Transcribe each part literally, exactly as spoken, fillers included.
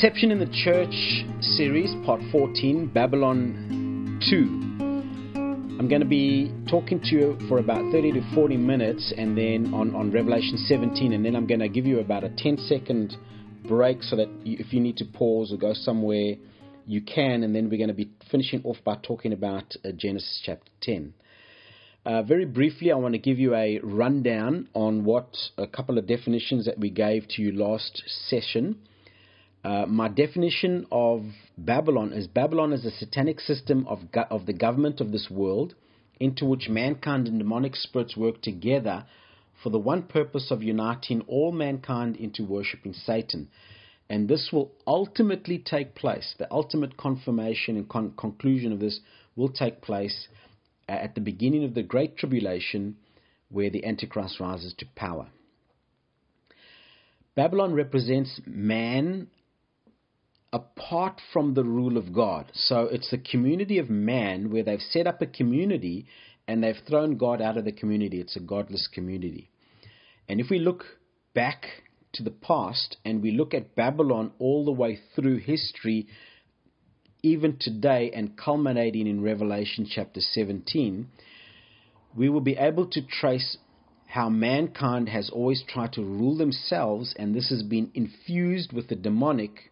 Deception in the Church series, part fourteen, Babylon two. I'm going to be talking to you for about thirty to forty minutes, and then on, on Revelation seventeen, and then I'm going to give you about a ten second break so that if you need to pause or go somewhere, you can, and then we're going to be finishing off by talking about uh, Genesis chapter ten. Uh, very briefly, I want to give you a rundown on what a couple of definitions that we gave to you last session. Uh, my definition of Babylon is Babylon is a satanic system of, go- of the government of this world, into which mankind and demonic spirits work together for the one purpose of uniting all mankind into worshipping Satan. And this will ultimately take place. The ultimate confirmation and con- conclusion of this will take place at the beginning of the Great Tribulation, where the Antichrist rises to power. Babylon represents man apart from the rule of God. So it's the community of man where they've set up a community and they've thrown God out of the community. It's a godless community. And if we look back to the past and we look at Babylon all the way through history, even today and culminating in Revelation chapter seventeen, we will be able to trace how mankind has always tried to rule themselves, and this has been infused with the demonic,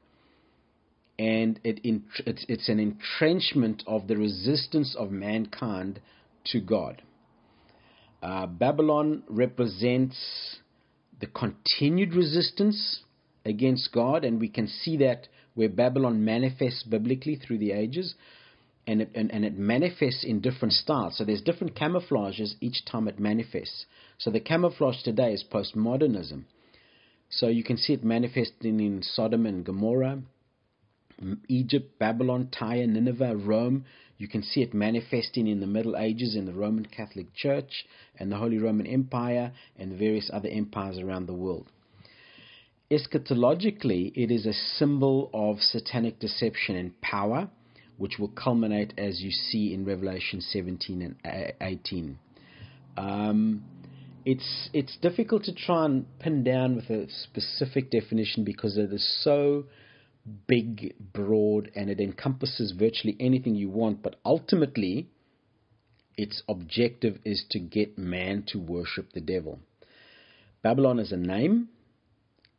and it, it's, it's an entrenchment of the resistance of mankind to God. Uh, Babylon represents the continued resistance against God, and we can see that where Babylon manifests biblically through the ages, and it, and, and it manifests in different styles. So there's different camouflages each time it manifests. So the camouflage today is postmodernism. So you can see it manifesting in Sodom and Gomorrah, Egypt, Babylon, Tyre, Nineveh, Rome. You can see it manifesting in the Middle Ages in the Roman Catholic Church and the Holy Roman Empire and various other empires around the world. Eschatologically, it is a symbol of satanic deception and power, which will culminate as you see in Revelation seventeen and eighteen. Um, it's it's difficult to try and pin down with a specific definition because it is so big, broad, and it encompasses virtually anything you want. But ultimately, its objective is to get man to worship the devil. Babylon is a name.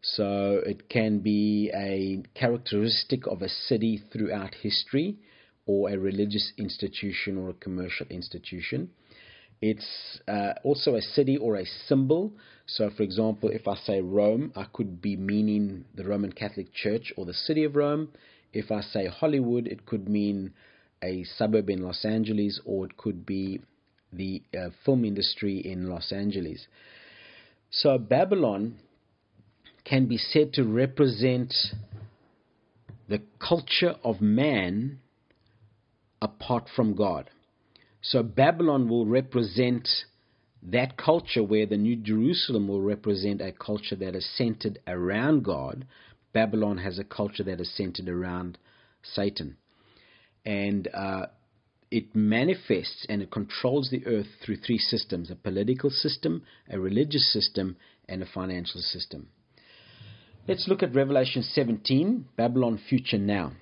So it can be a characteristic of a city throughout history, or a religious institution, or a commercial institution. It's uh, also a city or a symbol. So, for example, if I say Rome, I could be meaning the Roman Catholic Church or the city of Rome. If I say Hollywood, it could mean a suburb in Los Angeles, or it could be the uh, film industry in Los Angeles. So Babylon can be said to represent the culture of man apart from God. So Babylon will represent that culture, where the New Jerusalem will represent a culture that is centered around God. Babylon has a culture that is centered around Satan. And uh, it manifests and it controls the earth through three systems: a political system, a religious system, and a financial system. Let's look at Revelation seventeen, Babylon future now.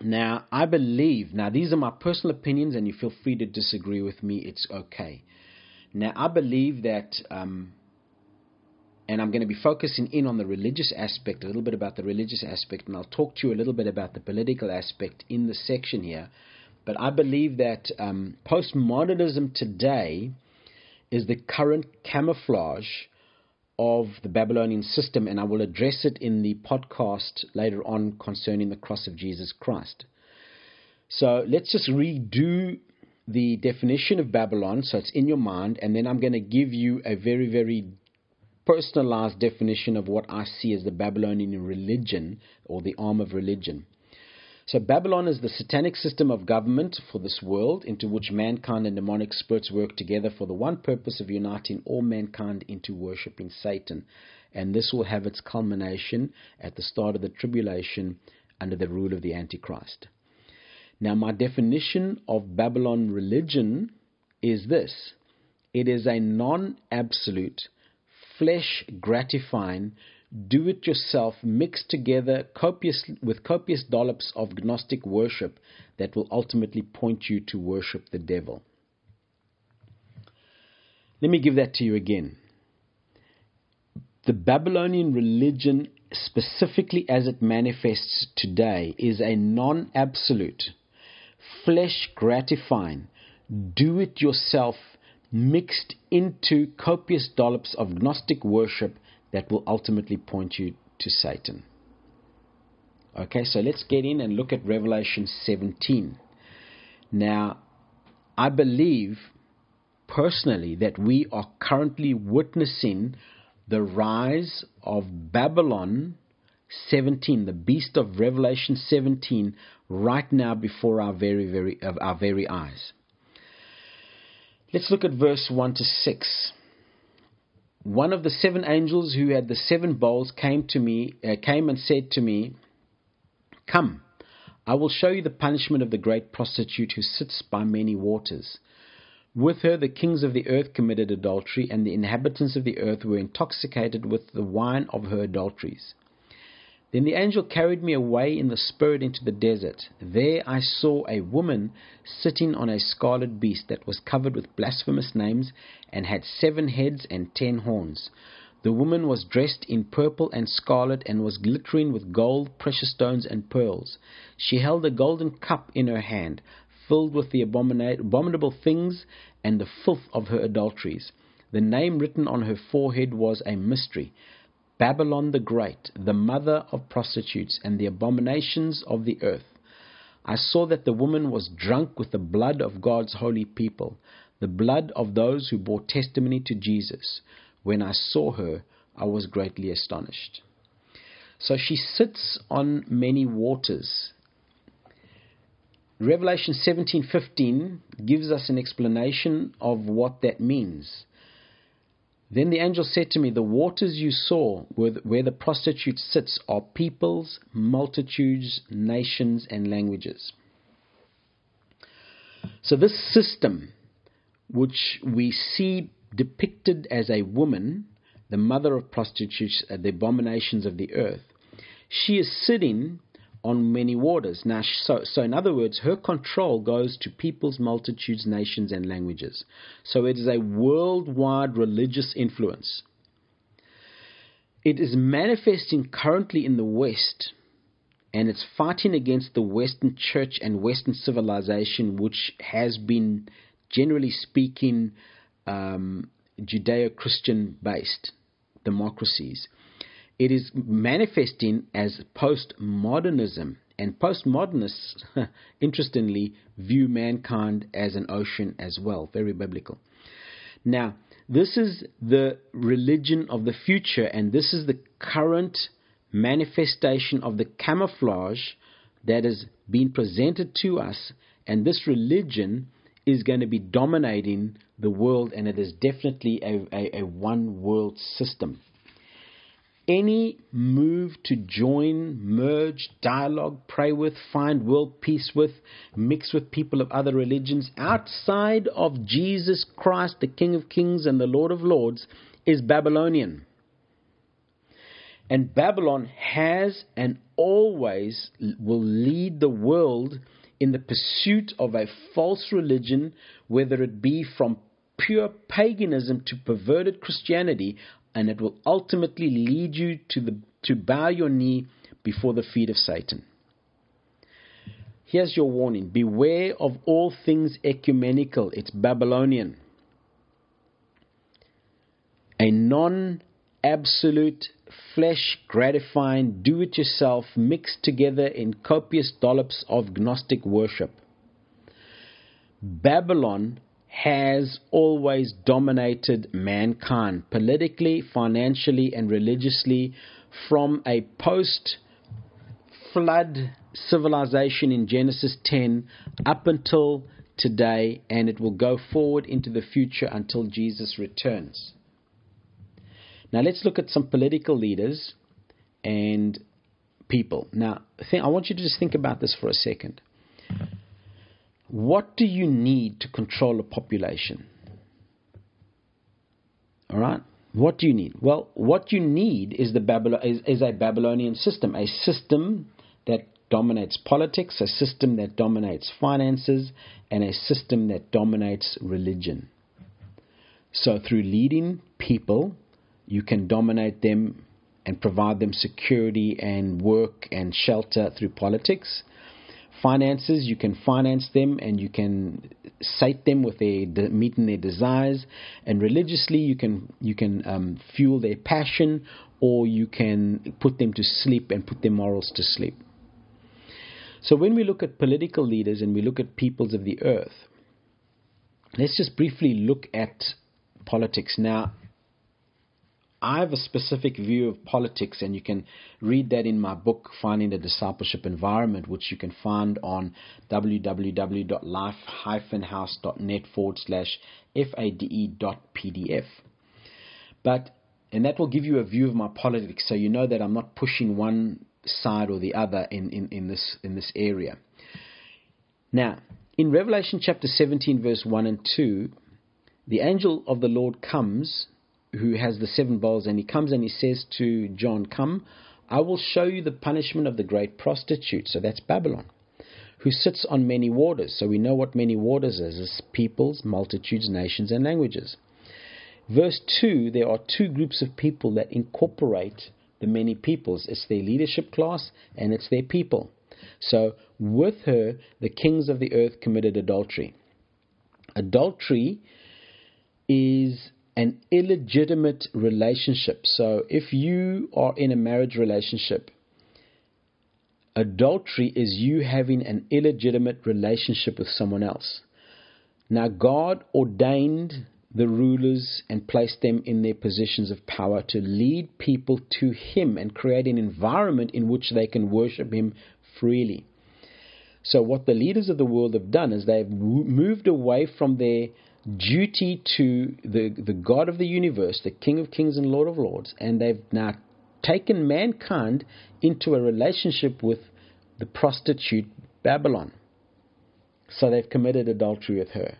Now, I believe, now these are my personal opinions, and you feel free to disagree with me, it's okay. Now, I believe that, um, and I'm going to be focusing in on the religious aspect, a little bit about the religious aspect, and I'll talk to you a little bit about the political aspect in this section here. But I believe that um, postmodernism today is the current camouflage of the Babylonian system, and I will address it in the podcast later on concerning the cross of Jesus Christ. So let's just redo the definition of Babylon, so it's in your mind, and then I'm going to give you a very, very personalized definition of what I see as the Babylonian religion, or the arm of religion. So Babylon is the satanic system of government for this world, into which mankind and demonic spirits work together for the one purpose of uniting all mankind into worshipping Satan. And this will have its culmination at the start of the tribulation under the rule of the Antichrist. Now, my definition of Babylon religion is this: it is a non-absolute, flesh-gratifying, do-it-yourself mixed together copious, with copious dollops of Gnostic worship that will ultimately point you to worship the devil. Let me give that to you again. The Babylonian religion, specifically as it manifests today, is a non-absolute, flesh-gratifying, do-it-yourself mixed into copious dollops of Gnostic worship that will ultimately point you to Satan. Okay, so let's get in and look at Revelation seventeen. Now, I believe personally that we are currently witnessing the rise of Babylon seventeen, the beast of Revelation seventeen, right now before our very, very, uh, our very eyes. Let's look at verse one to six. One of the seven angels who had the seven bowls came to me, uh, came and said to me, "Come, I will show you the punishment of the great prostitute who sits by many waters. With her the kings of the earth committed adultery, and the inhabitants of the earth were intoxicated with the wine of her adulteries." Then the angel carried me away in the spirit into the desert. There I saw a woman sitting on a scarlet beast that was covered with blasphemous names and had seven heads and ten horns. The woman was dressed in purple and scarlet and was glittering with gold, precious stones, and pearls. She held a golden cup in her hand, filled with the abominable things and the filth of her adulteries. The name written on her forehead was a mystery: Babylon the Great, the mother of prostitutes and the abominations of the earth. I saw that the woman was drunk with the blood of God's holy people, the blood of those who bore testimony to Jesus. When I saw her, I was greatly astonished. So she sits on many waters. Revelation seventeen fifteen gives us an explanation of what that means. Then the angel said to me, "The waters you saw where the prostitute sits are peoples, multitudes, nations, and languages." So this system, which we see depicted as a woman, the mother of prostitutes, the abominations of the earth, she is sitting on many waters. Now, so, so in other words, her control goes to peoples, multitudes, nations, and languages. So it is a worldwide religious influence. It is manifesting currently in the West, and it's fighting against the Western church and Western civilization, which has been, generally speaking, um, Judeo-Christian based democracies. It is manifesting as postmodernism, and postmodernists, interestingly, view mankind as an ocean as well. Very biblical. Now, this is the religion of the future, and this is the current manifestation of the camouflage that is being presented to us, and this religion is going to be dominating the world, and it is definitely a, a, a one-world system. Any move to join, merge, dialogue, pray with, find world peace with, mix with people of other religions outside of Jesus Christ, the King of Kings and the Lord of Lords, is Babylonian. And Babylon has and always will lead the world in the pursuit of a false religion, whether it be from pure paganism to perverted Christianity, and it will ultimately lead you to the to bow your knee before the feet of Satan. Here's your warning: beware of all things ecumenical. It's Babylonian, a non-absolute, flesh-gratifying, do-it-yourself mixed together in copious dollops of Gnostic worship. Babylon has always dominated mankind politically, financially, and religiously from a post-flood civilization in Genesis ten up until today, and it will go forward into the future until Jesus returns. Now let's look at some political leaders and people. Now, I want you to just think about this for a second. What do you need to control a population? All right? What do you need? Well, what you need is the Babylon is, is a Babylonian system, a system that dominates politics, a system that dominates finances, and a system that dominates religion. So through leading people, you can dominate them and provide them security and work and shelter through politics. Finances, you can finance them and you can sate them with their de- meeting their desires. And religiously, you can you can um, fuel their passion, or you can put them to sleep and put their morals to sleep. So when we look at political leaders and we look at peoples of the earth, let's just briefly look at politics. Now, I have a specific view of politics, and you can read that in my book, Finding the Discipleship Environment, which you can find on w w w dot life dash house dot net forward slash fade dot p d f. But, and that will give you a view of my politics, so you know that I'm not pushing one side or the other in, in, in, this, in this area. Now, in Revelation chapter seventeen, verse one and two, the angel of the Lord comes, who has the seven bowls, and he comes and he says to John, "Come, I will show you the punishment of the great prostitute," so that's Babylon, "who sits on many waters." So we know what many waters is, it's peoples, multitudes, nations, and languages. Verse two, there are two groups of people that incorporate the many peoples. It's their leadership class and it's their people. So with her, the kings of the earth committed adultery. Adultery is an illegitimate relationship. So if you are in a marriage relationship, adultery is you having an illegitimate relationship with someone else. Now, God ordained the rulers and placed them in their positions of power to lead people to Him and create an environment in which they can worship Him freely. So what the leaders of the world have done is they've moved away from their duty to the, the God of the universe, the King of kings and Lord of lords, and they've now taken mankind into a relationship with the prostitute Babylon. So they've committed adultery with her.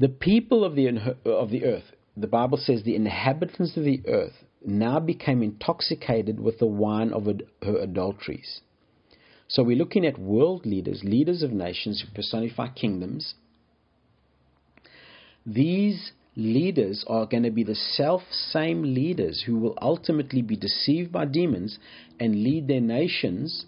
The people of the, of the earth, the Bible says the inhabitants of the earth now became intoxicated with the wine of her adulteries. So we're looking at world leaders, leaders of nations who personify kingdoms. These leaders are going to be the self-same leaders who will ultimately be deceived by demons and lead their nations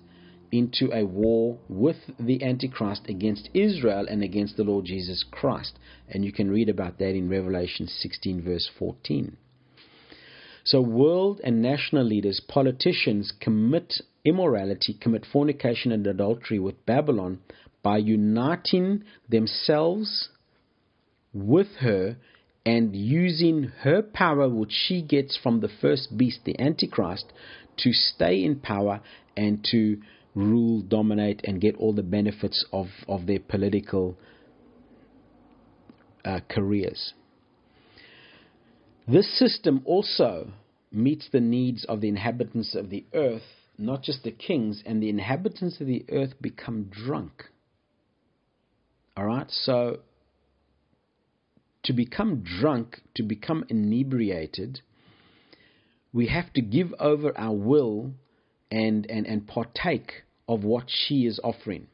into a war with the Antichrist against Israel and against the Lord Jesus Christ. And you can read about that in Revelation sixteen, verse fourteen. So world and national leaders, politicians, commit immorality, commit fornication and adultery with Babylon by uniting themselves with her and using her power, which she gets from the first beast, the Antichrist, to stay in power and to rule, dominate, and get all the benefits of, of their political uh, careers. This system also meets the needs of the inhabitants of the earth, not just the kings, and the inhabitants of the earth become drunk. All right, so to become drunk, to become inebriated, we have to give over our will and, and, and partake of what she is offering.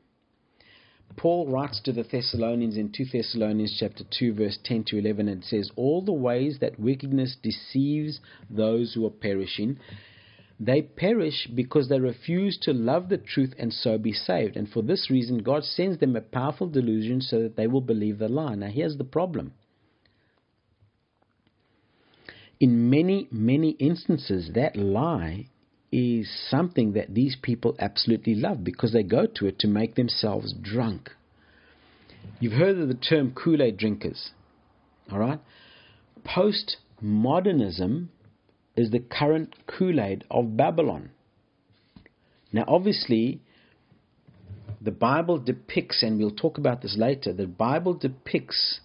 Paul writes to the Thessalonians in Second Thessalonians chapter two, verse ten to eleven, and says, "All the ways that wickedness deceives those who are perishing, they perish because they refuse to love the truth and so be saved. And for this reason, God sends them a powerful delusion so that they will believe the lie." Now, here's the problem. In many, many instances, that lie is something that these people absolutely love because they go to it to make themselves drunk. You've heard of the term Kool-Aid drinkers, all right? Postmodernism is the current Kool-Aid of Babylon. Now, obviously, the Bible depicts, and we'll talk about this later, the Bible depicts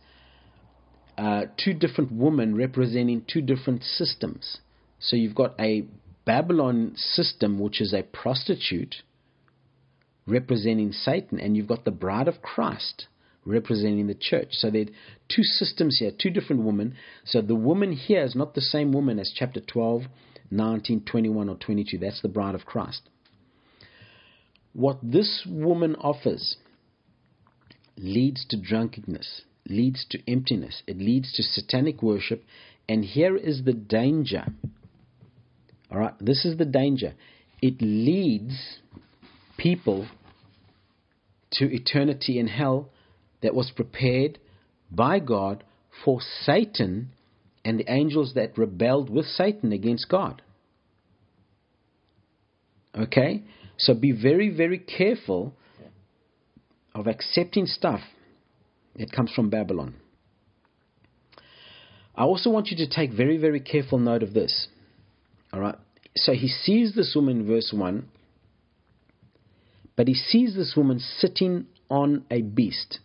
Uh, two different women representing two different systems. So you've got a Babylon system, which is a prostitute representing Satan, and you've got the bride of Christ representing the church. So there are two systems here, two different women. So the woman here is not the same woman as chapter twelve, nineteen, twenty-one, or twenty-two. That's the bride of Christ. What this woman offers leads to drunkenness, leads to emptiness. It leads to satanic worship. And here is the danger. All right, this is the danger. It leads people to eternity in hell that was prepared by God for Satan and the angels that rebelled with Satan against God. Okay? So be very, very careful of accepting stuff that comes from Babylon. I also want you to take very, very careful note of this. All right? So he sees this woman in verse one. But he sees this woman sitting on a beast.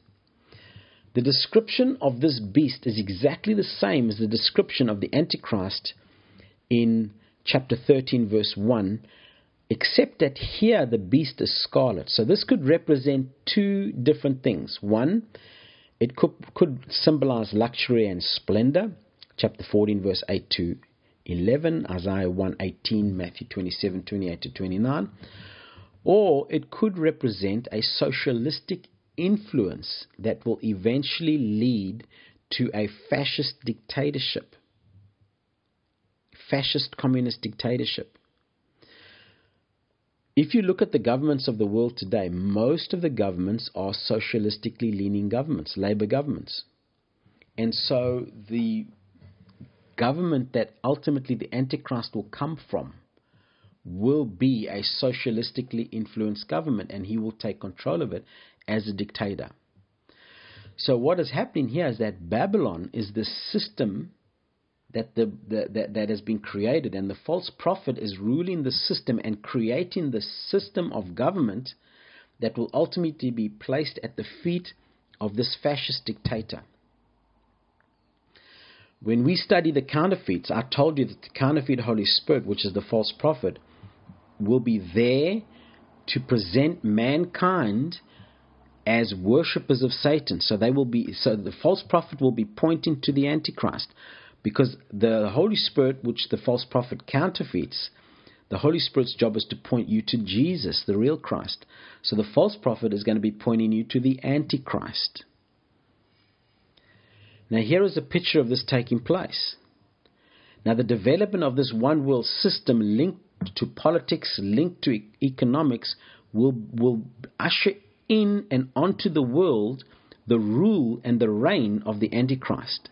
The description of this beast is exactly the same as the description of the Antichrist in chapter thirteen, verse one, except that here the beast is scarlet. So this could represent two different things. One, it could, could symbolize luxury and splendor, chapter fourteen, verse eight to eleven, Isaiah one eighteen, Matthew twenty-seven, twenty-eight to twenty-nine. Or it could represent a socialistic influence that will eventually lead to a fascist dictatorship, fascist communist dictatorship. If you look at the governments of the world today, most of the governments are socialistically leaning governments, labor governments. And so the government that ultimately the Antichrist will come from will be a socialistically influenced government, and he will take control of it as a dictator. So what is happening here is that Babylon is the system that the, the that, that has been created, and the false prophet is ruling the system and creating the system of government that will ultimately be placed at the feet of this fascist dictator. When we study the counterfeits, I told you that the counterfeit Holy Spirit, which is the false prophet, will be there to present mankind as worshippers of Satan. So they will be, so the false prophet will be pointing to the Antichrist, because the Holy Spirit, which the false prophet counterfeits, the Holy Spirit's job is to point you to Jesus, the real Christ. So the false prophet is going to be pointing you to the Antichrist. Now here is a picture of this taking place. Now the development of this one world system linked to politics, linked to e- economics, will, will usher in and onto the world the rule and the reign of the Antichrist.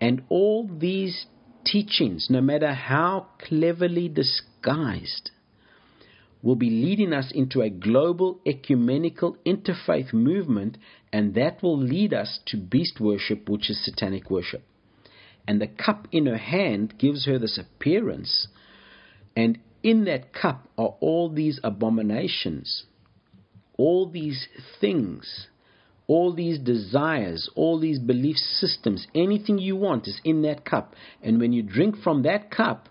And all these teachings, no matter how cleverly disguised, will be leading us into a global ecumenical interfaith movement, and that will lead us to beast worship, which is satanic worship. And the cup in her hand gives her this appearance, and in that cup are all these abominations, all these things, all these desires, all these belief systems. Anything you want is in that cup. And when you drink from that cup,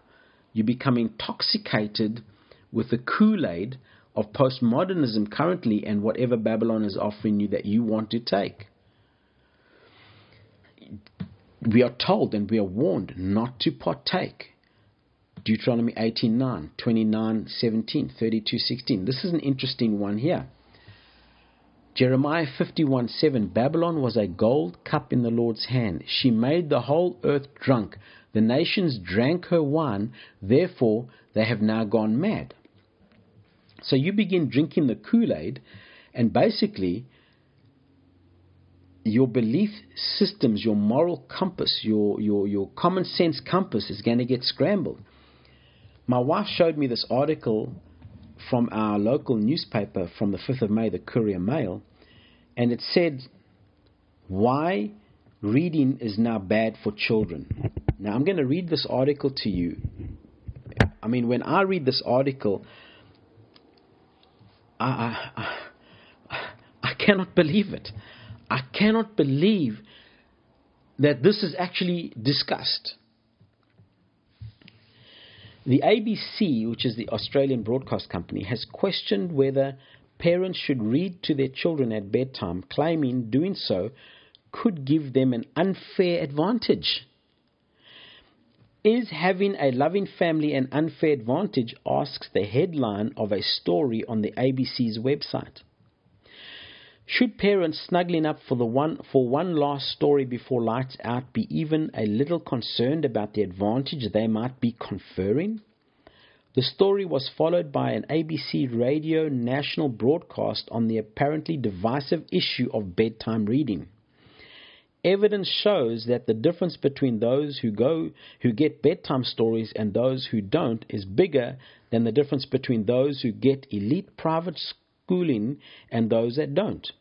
you become intoxicated with the Kool-Aid of postmodernism currently and whatever Babylon is offering you that you want to take. We are told and we are warned not to partake. Deuteronomy eighteen nine, twenty-nine seventeen, thirty-two sixteen. This is an interesting one here. Jeremiah fifty-one seven. Babylon was a gold cup in the Lord's hand. She made the whole earth drunk. The nations drank her wine. Therefore, they have now gone mad. So you begin drinking the Kool-Aid, and basically your belief systems, your moral compass, your, your, your common sense compass is going to get scrambled. My wife showed me this article from our local newspaper from the fifth of May, the Courier Mail, and it said, "Why reading is now bad for children." Now I'm going to read this article to you. I mean, when I read this article, I, I, I, I cannot believe it. I cannot believe that this is actually discussed. The A B C, which is the Australian Broadcast Company, has questioned whether Parents should read to their children at bedtime, claiming doing so could give them an unfair advantage. Is having a loving family an unfair advantage? Asks the headline of a story on the A B C's website. Should parents snuggling up for the one for one last story before lights out be even a little concerned about the advantage they might be conferring? The story was followed by an A B C radio national broadcast on the apparently divisive issue of bedtime reading. Evidence shows that the difference between those who go who get bedtime stories and those who don't is bigger than the difference between those who get elite private schools schooling and those that don't.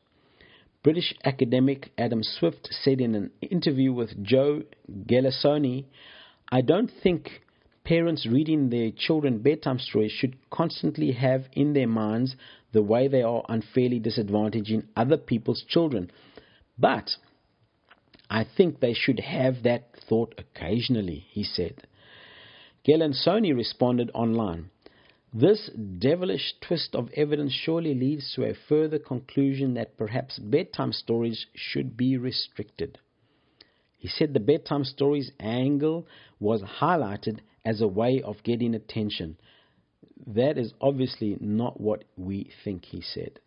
British academic Adam Swift said in an interview with Joe Gellasoni, "I don't think parents reading their children bedtime stories should constantly have in their minds the way they are unfairly disadvantaging other people's children. But I think they should have that thought occasionally," he said. Gellasoni responded online, "This devilish twist of evidence surely leads to a further conclusion that perhaps bedtime stories should be restricted." He said the bedtime stories angle was highlighted as a way of getting attention. "That is obviously not what we think," he said.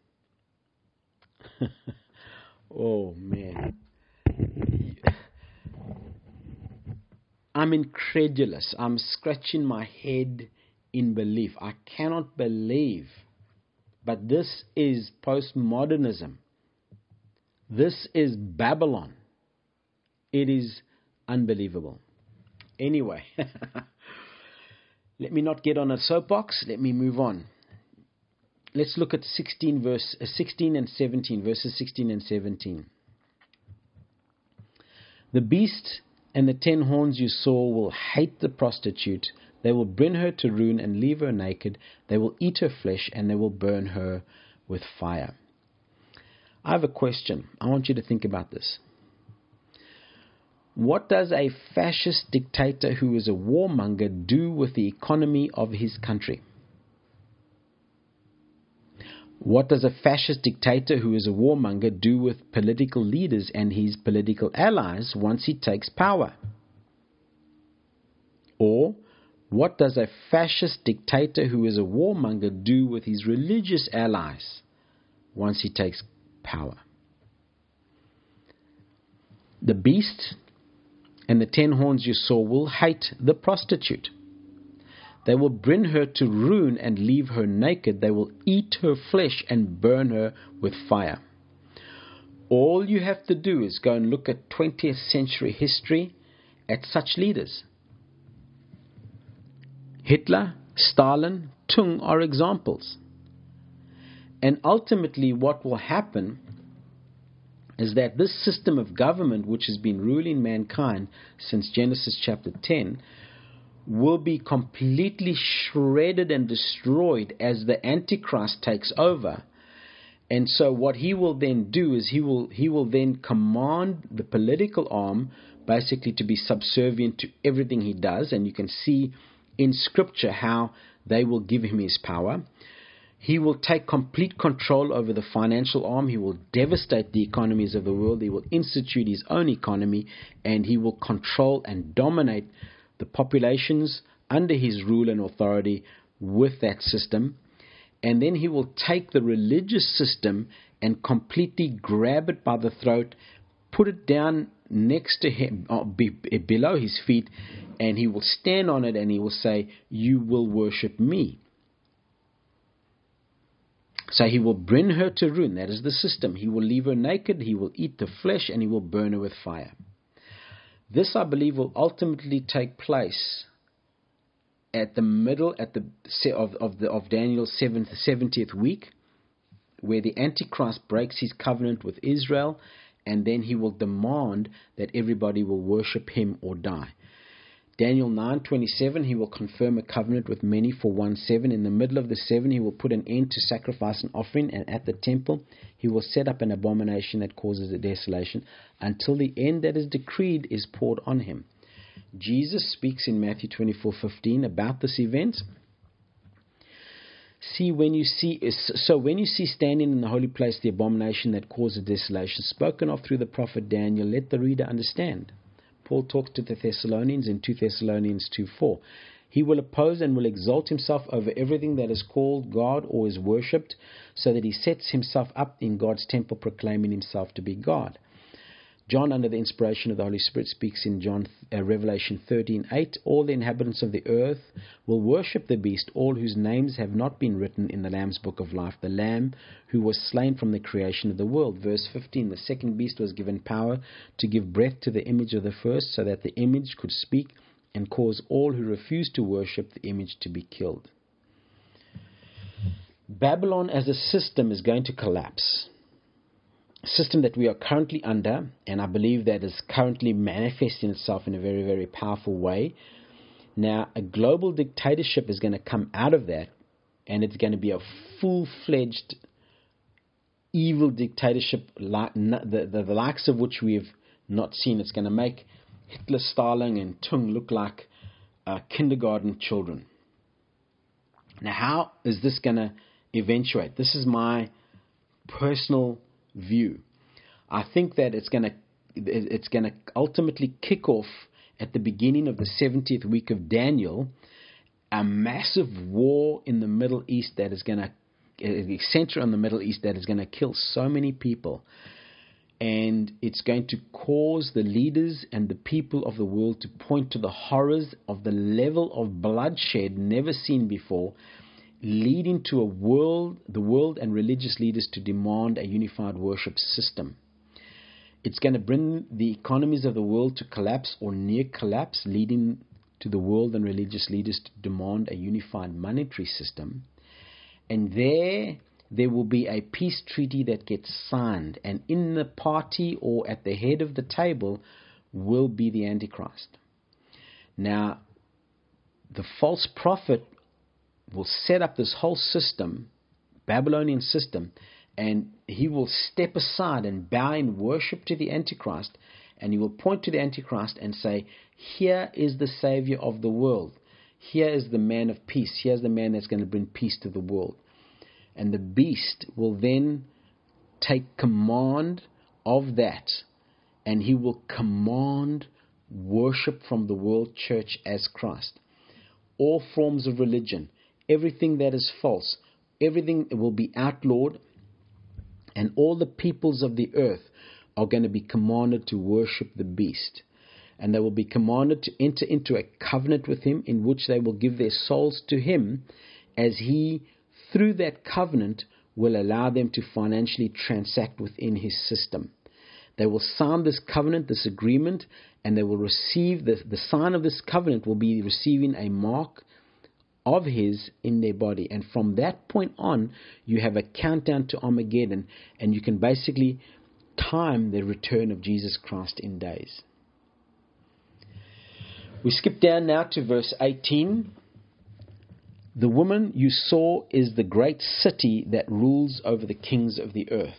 Oh, man. I'm incredulous. I'm scratching my head in belief. I cannot believe, but this is postmodernism. This is Babylon. It is unbelievable. Anyway, let me not get on a soapbox. Let me move on. Let's look at sixteen verse uh, sixteen and seventeen, verses sixteen and seventeen. "The beast and the ten horns you saw will hate the prostitute. They will bring her to ruin and leave her naked. They will eat her flesh and they will burn her with fire." I have a question. I want you to think about this. What does a fascist dictator who is a warmonger do with the economy of his country? What does a fascist dictator who is a warmonger do with political leaders and his political allies once he takes power? Or what does a fascist dictator who is a warmonger do with his religious allies once he takes power? The beast and the ten horns you saw will hate the prostitute. They will bring her to ruin and leave her naked. They will eat her flesh and burn her with fire. All you have to do is go and look at twentieth century history at such leaders. Hitler, Stalin, Tung are examples. And ultimately what will happen is that this system of government, which has been ruling mankind since Genesis chapter ten, will be completely shredded and destroyed as the Antichrist takes over. And so what he will then do is he will he will then command the political arm basically to be subservient to everything he does. And you can see in scripture how they will give him his power. He will take complete control over the financial arm. He will devastate the economies of the world. He will institute his own economy, and he will control and dominate the populations under his rule and authority with that system. And then he will take the religious system and completely grab it by the throat, put it down next to him, or be, below his feet, and he will stand on it and he will say, "You will worship me." So he will bring her to ruin. That is the system. He will leave her naked, he will eat the flesh, and he will burn her with fire. This, I believe, will ultimately take place at the middle at the of of, the, of Daniel's seventh, seventieth week, where the Antichrist breaks his covenant with Israel, and then he will demand that everybody will worship him or die. Daniel nine twenty-seven, he will confirm a covenant with many for one seven. In the middle of the seven, he will put an end to sacrifice and offering, and at the temple, he will set up an abomination that causes a desolation until the end that is decreed is poured on him. Jesus speaks in Matthew twenty-four fifteen about this event. See, when you see, so when you see standing in the holy place the abomination that causes desolation, spoken of through the prophet Daniel, let the reader understand. Paul talks to the Thessalonians in two Thessalonians two four. He will oppose and will exalt himself over everything that is called God or is worshipped, so that he sets himself up in God's temple, proclaiming himself to be God. John, under the inspiration of the Holy Spirit, speaks in John uh, Revelation thirteen eight, all the inhabitants of the earth will worship the beast, all whose names have not been written in the Lamb's book of life, the Lamb who was slain from the creation of the world. Verse fifteen, the second beast was given power to give breath to the image of the first, so that the image could speak and cause all who refuse to worship the image to be killed. Babylon as a system is going to collapse. System that we are currently under, and I believe that is currently manifesting itself in a very, very powerful way. Now, a global dictatorship is going to come out of that, and it's going to be a full-fledged evil dictatorship, like the, the, the likes of which we have not seen. It's going to make Hitler, Stalin, and Tung look like uh, kindergarten children. Now, how is this going to eventuate? This is my personal view. I think that it's going to it's going to ultimately kick off at the beginning of the seventieth week of Daniel, a massive war in the Middle East that is going to uh, center on the Middle East that is going to kill so many people, and it's going to cause the leaders and the people of the world to point to the horrors of the level of bloodshed never seen before, leading to a world, the world and religious leaders to demand a unified worship system. It's going to bring the economies of the world to collapse or near collapse, leading to the world and religious leaders to demand a unified monetary system. And there, there will be a peace treaty that gets signed, and in the party or at the head of the table will be the Antichrist. Now, the false prophet will set up this whole system, Babylonian system, and he will step aside and bow in worship to the Antichrist, and he will point to the Antichrist and say, here is the Savior of the world. Here is the man of peace. Here's the man that's going to bring peace to the world. And the beast will then take command of that, and he will command worship from the world church as Christ. All forms of religion, everything that is false, everything will be outlawed, and all the peoples of the earth are going to be commanded to worship the beast. And they will be commanded to enter into a covenant with him, in which they will give their souls to him, as he, through that covenant, will allow them to financially transact within his system. They will sign this covenant, this agreement, and they will receive, the, the sign of this covenant will be receiving a mark of his in their body. And from that point on, you have a countdown to Armageddon, and you can basically time the return of Jesus Christ in days. We skip down now to verse eighteen. The woman you saw is the great city that rules over the kings of the earth.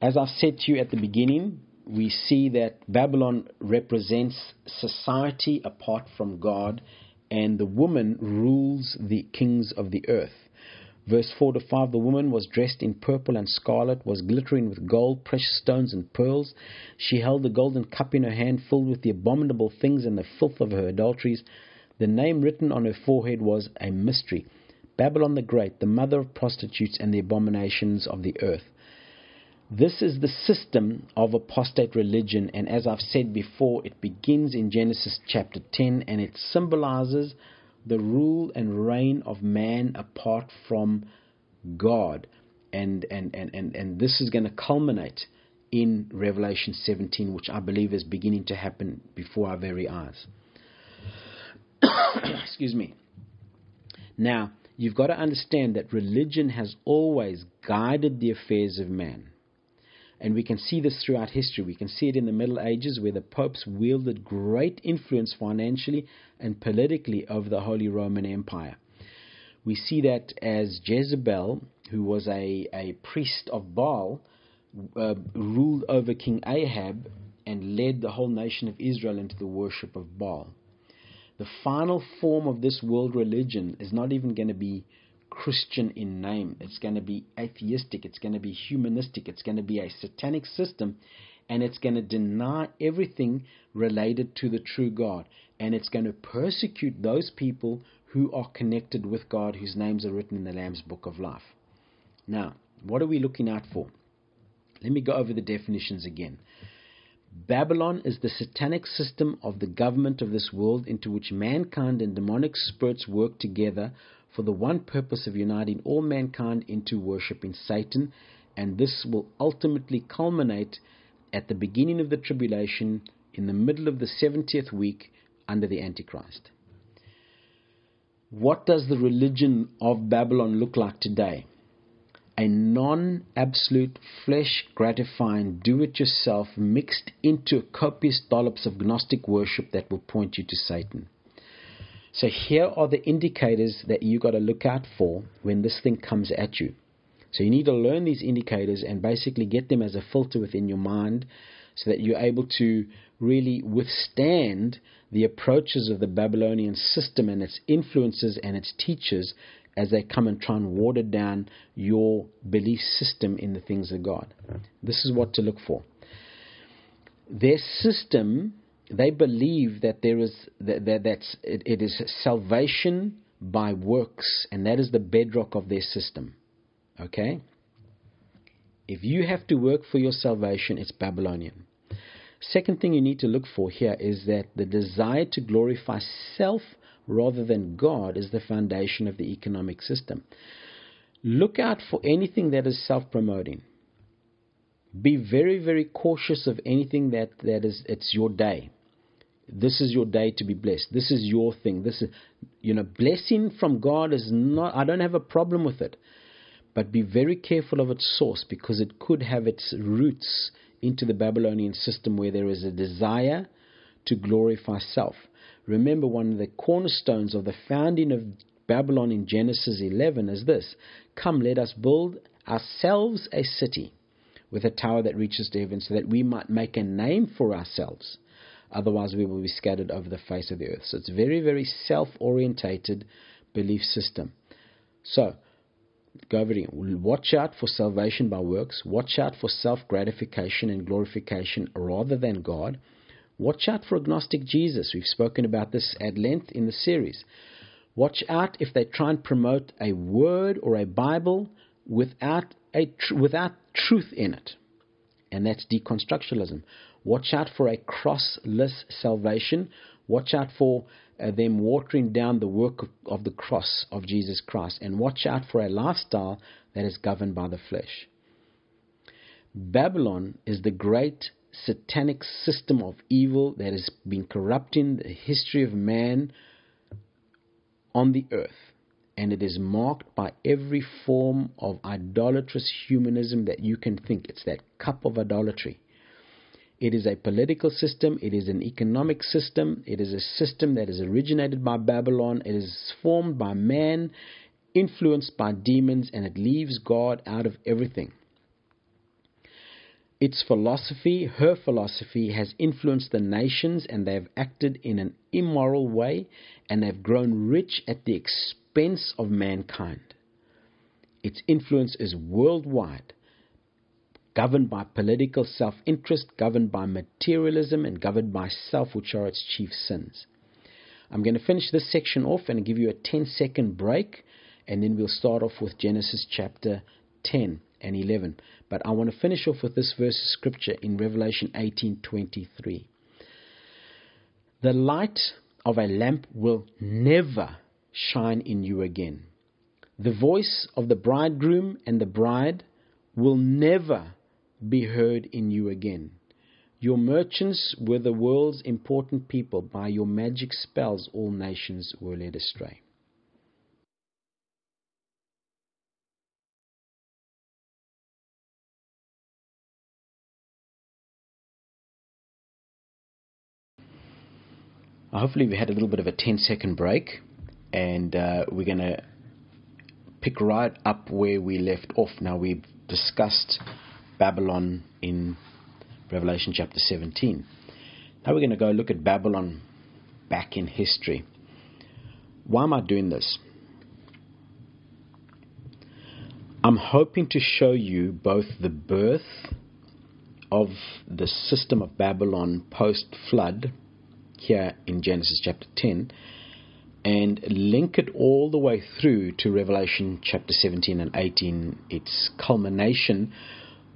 As I said to you at the beginning, we see that Babylon represents society apart from God, and the woman rules the kings of the earth. Verse four to five, the woman was dressed in purple and scarlet, was glittering with gold, precious stones and pearls. She held a golden cup in her hand filled with the abominable things and the filth of her adulteries. The name written on her forehead was a mystery, Babylon the Great, the mother of prostitutes and the abominations of the earth. This is the system of apostate religion, and as I've said before, it begins in Genesis chapter ten, and it symbolizes the rule and reign of man apart from God. And and, and, and, and this is going to culminate in Revelation seventeen, which I believe is beginning to happen before our very eyes. Excuse me. Now, you've got to understand that religion has always guided the affairs of man. And we can see this throughout history. We can see it in the Middle Ages, where the popes wielded great influence financially and politically over the Holy Roman Empire. We see that as Jezebel, who was a, a priest of Baal, uh, ruled over King Ahab and led the whole nation of Israel into the worship of Baal. The final form of this world religion is not even going to be Christian in name. It's going to be atheistic. It's going to be humanistic. It's going to be a satanic system, and it's going to deny everything related to the true God, and it's going to persecute those people who are connected with God, whose names are written in the Lamb's Book of Life. Now, what are we looking out for? Let me go over the definitions again. Babylon is the satanic system of the government of this world, into which mankind and demonic spirits work together for the one purpose of uniting all mankind into worshiping Satan, and this will ultimately culminate at the beginning of the tribulation in the middle of the seventieth week under the Antichrist. What does the religion of Babylon look like today? A non-absolute, flesh-gratifying, do-it-yourself, mixed into copious dollops of Gnostic worship that will point you to Satan. So here are the indicators that you got to look out for when this thing comes at you. So you need to learn these indicators and basically get them as a filter within your mind so that you're able to really withstand the approaches of the Babylonian system and its influences and its teachers as they come and try and water down your belief system in the things of God. This is what to look for. Their system, they believe that there is that, that that's it, it is salvation by works, and that is the bedrock of their system. Okay? If you have to work for your salvation, it's Babylonian. Second thing you need to look for here is that the desire to glorify self rather than God is the foundation of the economic system. Look out for anything that is self-promoting. Be very, very cautious of anything that, that is, it's your day. This is your day to be blessed. This is your thing. This is, you know, blessing from God is not, I don't have a problem with it. But be very careful of its source, because it could have its roots into the Babylonian system where there is a desire to glorify self. Remember, one of the cornerstones of the founding of Babylon in Genesis eleven is this: come, let us build ourselves a city with a tower that reaches to heaven, so that we might make a name for ourselves. Otherwise, we will be scattered over the face of the earth. So it's very, very self-orientated belief system. So, go over it. Watch out for salvation by works. Watch out for self-gratification and glorification rather than God. Watch out for agnostic Jesus. We've spoken about this at length in the series. Watch out if they try and promote a word or a Bible without a tr- without truth in it, and that's deconstructionism. Watch out for a crossless salvation. Watch out for uh, them watering down the work of, of the cross of Jesus Christ, and watch out for a lifestyle that is governed by the flesh. Babylon is the great satanic system of evil that has been corrupting the history of man on the earth, and it is marked by every form of idolatrous humanism that you can think. It's that cup of idolatry. It is a political system. It is an economic system. It is a system that is originated by Babylon. It is formed by man, influenced by demons, and it leaves God out of everything. Its philosophy, her philosophy, has influenced the nations, and they have acted in an immoral way, and they've grown rich at the expense of mankind. Its influence is worldwide, governed by political self-interest, governed by materialism, and governed by self, which are its chief sins. I'm going to finish this section off and give you a ten-second break, and then we'll start off with Genesis chapter ten and eleven. But I want to finish off with this verse of scripture in Revelation eighteen twenty-three. The light of a lamp will never shine in you again. The voice of the bridegroom and the bride will never be heard in you again. Your merchants were the world's important people. By your magic spells, all nations were led astray. Hopefully we had a little bit of a ten-second break, and uh, we're going to pick right up where we left off. Now, we've discussed Babylon in Revelation chapter seventeen. Now we're going to go look at Babylon back in history. Why am I doing this? I'm hoping to show you both the birth of the system of Babylon post-flood here in Genesis chapter ten, and link it all the way through to Revelation chapter seventeen and eighteen, its culmination,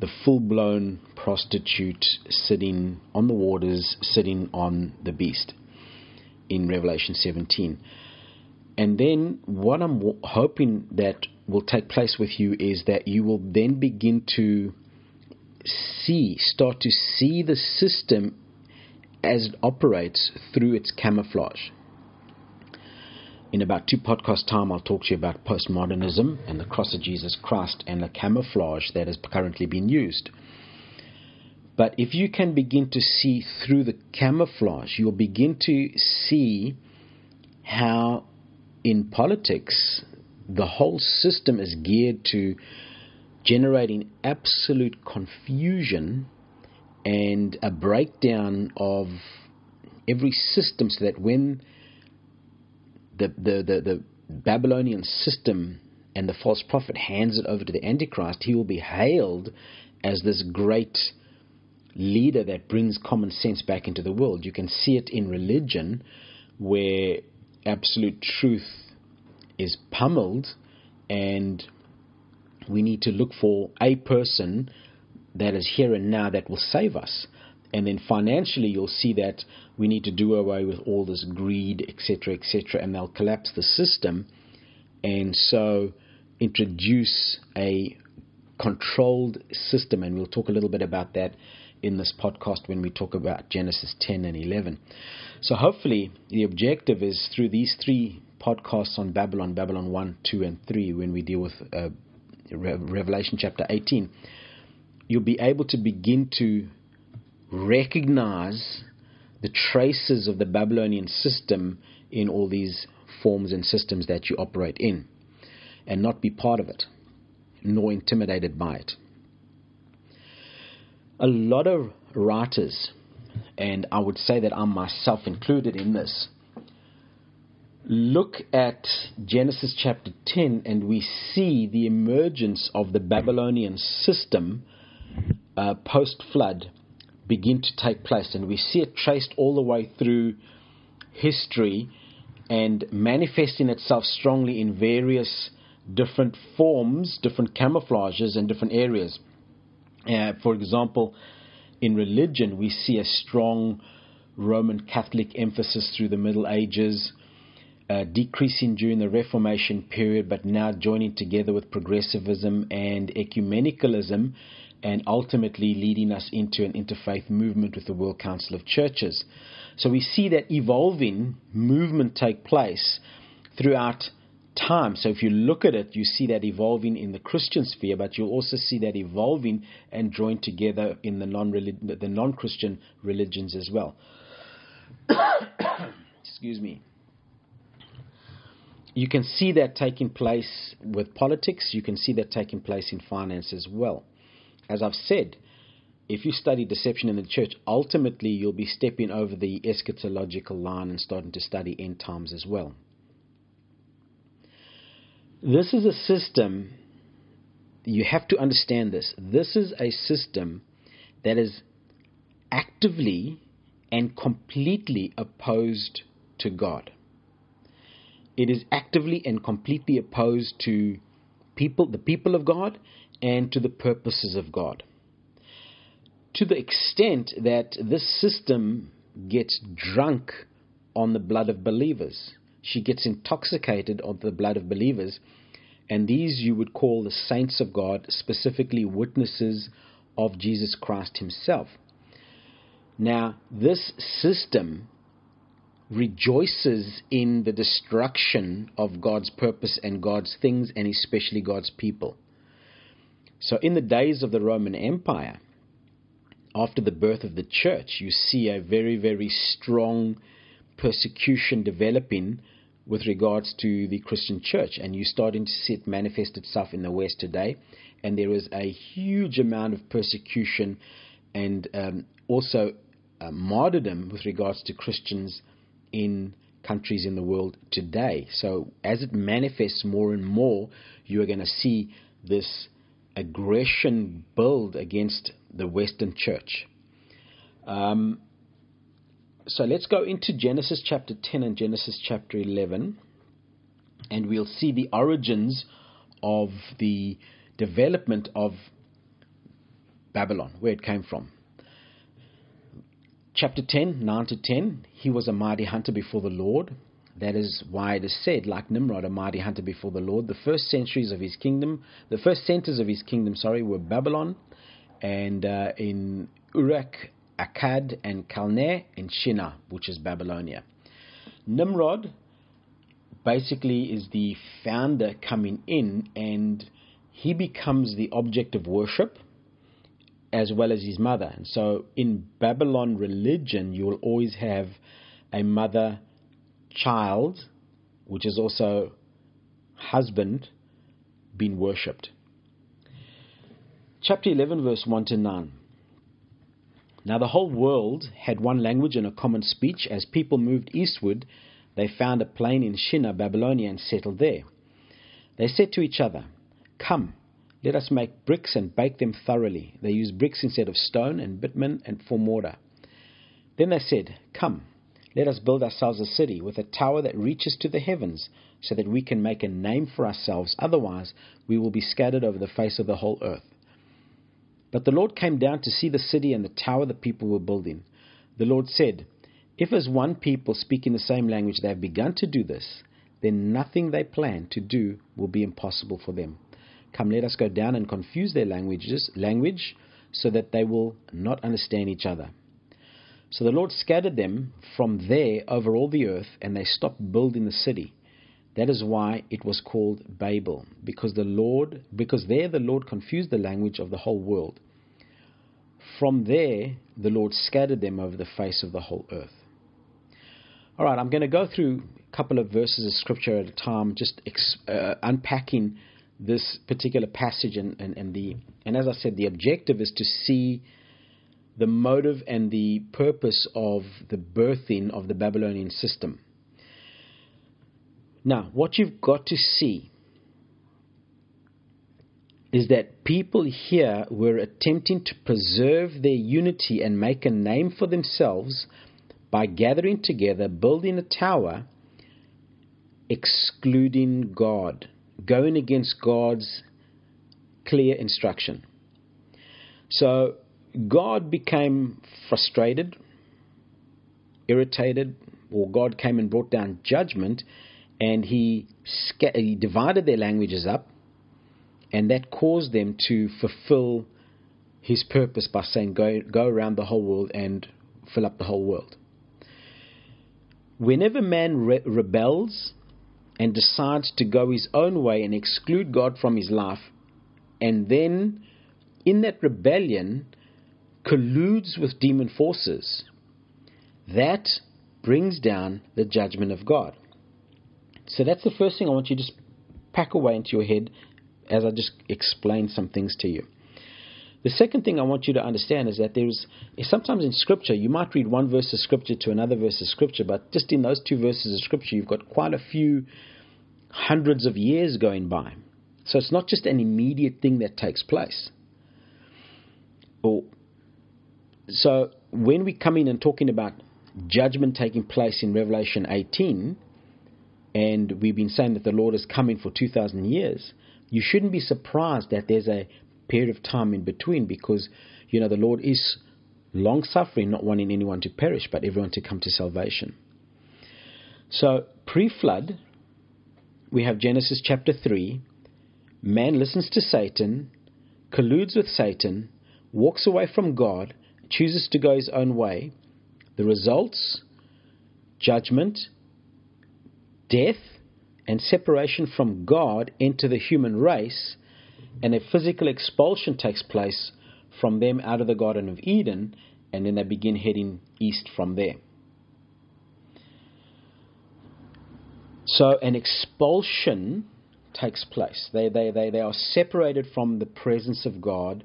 the full-blown prostitute sitting on the waters, sitting on the beast in Revelation seventeen. And then what I'm w- hoping that will take place with you is that you will then begin to see, start to see the system as it operates through its camouflage. In about two podcast time, I'll talk to you about postmodernism and the cross of Jesus Christ and the camouflage that is currently being used. But if you can begin to see through the camouflage, you'll begin to see how in politics, the whole system is geared to generating absolute confusion and a breakdown of every system, so that when the, the, the, the Babylonian system and the false prophet hands it over to the Antichrist, he will be hailed as this great leader that brings common sense back into the world. You can see it in religion, where absolute truth is pummeled, and we need to look for a person that is here and now that will save us. And then financially, you'll see that we need to do away with all this greed, et cetera, et cetera, and they'll collapse the system and so introduce a controlled system. And we'll talk a little bit about that in this podcast when we talk about Genesis ten and eleven. So hopefully the objective is, through these three podcasts on Babylon, Babylon one, two, and three, when we deal with uh, Re- Revelation chapter eighteen, you'll be able to begin to recognize the traces of the Babylonian system in all these forms and systems that you operate in, and not be part of it, nor intimidated by it. A lot of writers, and I would say that I'm myself included in this, look at Genesis chapter ten and we see the emergence of the Babylonian system uh, post-flood begin to take place. And we see it traced all the way through history and manifesting itself strongly in various different forms, different camouflages and different areas. Uh, for example, in religion, we see a strong Roman Catholic emphasis through the Middle Ages, Uh, decreasing during the Reformation period, but now joining together with progressivism and ecumenicalism, and ultimately leading us into an interfaith movement with the World Council of Churches. So we see that evolving movement take place throughout time. So if you look at it, you see that evolving in the Christian sphere, but you'll also see that evolving and joined together in the non-relig- the non-Christian religions as well. Excuse me. You can see that taking place with politics. You can see that taking place in finance as well. As I've said, if you study deception in the church, ultimately you'll be stepping over the eschatological line and starting to study end times as well. This is a system, you have to understand this. This is a system that is actively and completely opposed to God. It is actively and completely opposed to people, the people of God, and to the purposes of God, to the extent that this system gets drunk on the blood of believers. She gets intoxicated on the blood of believers, and these you would call the saints of God, specifically witnesses of Jesus Christ himself. Now, this system rejoices in the destruction of God's purpose and God's things, and especially God's people. So in the days of the Roman Empire, after the birth of the church, you see a very, very strong persecution developing with regards to the Christian church, and you're starting to see it manifest itself in the West today. And there is a huge amount of persecution and um, also uh, martyrdom with regards to Christians in countries in the world today. So as it manifests more and more, you are going to see this aggression build against the Western Church. Um, so let's go into Genesis chapter ten and Genesis chapter eleven, and we'll see the origins of the development of Babylon, where it came from. Chapter ten, nine to ten, he was a mighty hunter before the Lord. That is why it is said, like Nimrod, a mighty hunter before the Lord. The first centuries of his kingdom, the first centers of his kingdom, sorry, were Babylon, and uh, in Uruk, Akkad, and Chalne, and Shinar, which is Babylonia. Nimrod basically is the founder coming in, and he becomes the object of worship, as well as his mother. And so in Babylon religion, you will always have a mother child, which is also husband, being worshipped. Chapter eleven, verse one to nine. Now the whole world had one language and a common speech. As people moved eastward, they found a plain in Shinar, Babylonia, and settled there. They said to each other, "Come, let us make bricks and bake them thoroughly." They used bricks instead of stone and bitumen and for mortar. Then they said, "Come, let us build ourselves a city with a tower that reaches to the heavens, so that we can make a name for ourselves. Otherwise, we will be scattered over the face of the whole earth." But the Lord came down to see the city and the tower the people were building. The Lord said, "If as one people speak in the same language they have begun to do this, then nothing they plan to do will be impossible for them. Come, let us go down and confuse their languages, language, so that they will not understand each other." So the Lord scattered them from there over all the earth, and they stopped building the city. That is why it was called Babel, because the Lord, because there the Lord confused the language of the whole world. From there, the Lord scattered them over the face of the whole earth. All right, I'm going to go through a couple of verses of scripture at a time, just ex, uh, unpacking this particular passage, and, and, and the and as I said, the objective is to see the motive and the purpose of the birthing of the Babylonian system. Now, what you've got to see is that people here were attempting to preserve their unity and make a name for themselves by gathering together, building a tower, excluding God, going against God's clear instruction. So God became frustrated, irritated, or God came and brought down judgment, and he, sca- he divided their languages up, and that caused them to fulfill his purpose by saying, go, go around the whole world and fill up the whole world. Whenever man re- rebels and decides to go his own way and exclude God from his life, and then in that rebellion colludes with demon forces, that brings down the judgment of God. So that's the first thing I want you to just pack away into your head as I just explain some things to you. The second thing I want you to understand is that there is, sometimes in Scripture, you might read one verse of Scripture to another verse of Scripture, but just in those two verses of Scripture, you've got quite a few hundreds of years going by. So it's not just an immediate thing that takes place. So when we come in and talking about judgment taking place in Revelation eighteen, and we've been saying that the Lord is coming for two thousand years, you shouldn't be surprised that there's a period of time in between, because you know the Lord is long suffering, not wanting anyone to perish but everyone to come to salvation. So pre-flood, we have Genesis chapter three. Man listens to Satan, colludes with Satan, walks away from God, chooses to go his own way. The results: judgment, death, and separation from God into the human race, and a physical expulsion takes place from them out of the Garden of Eden, and then they begin heading east from there. So an expulsion takes place. They they they, they are separated from the presence of God,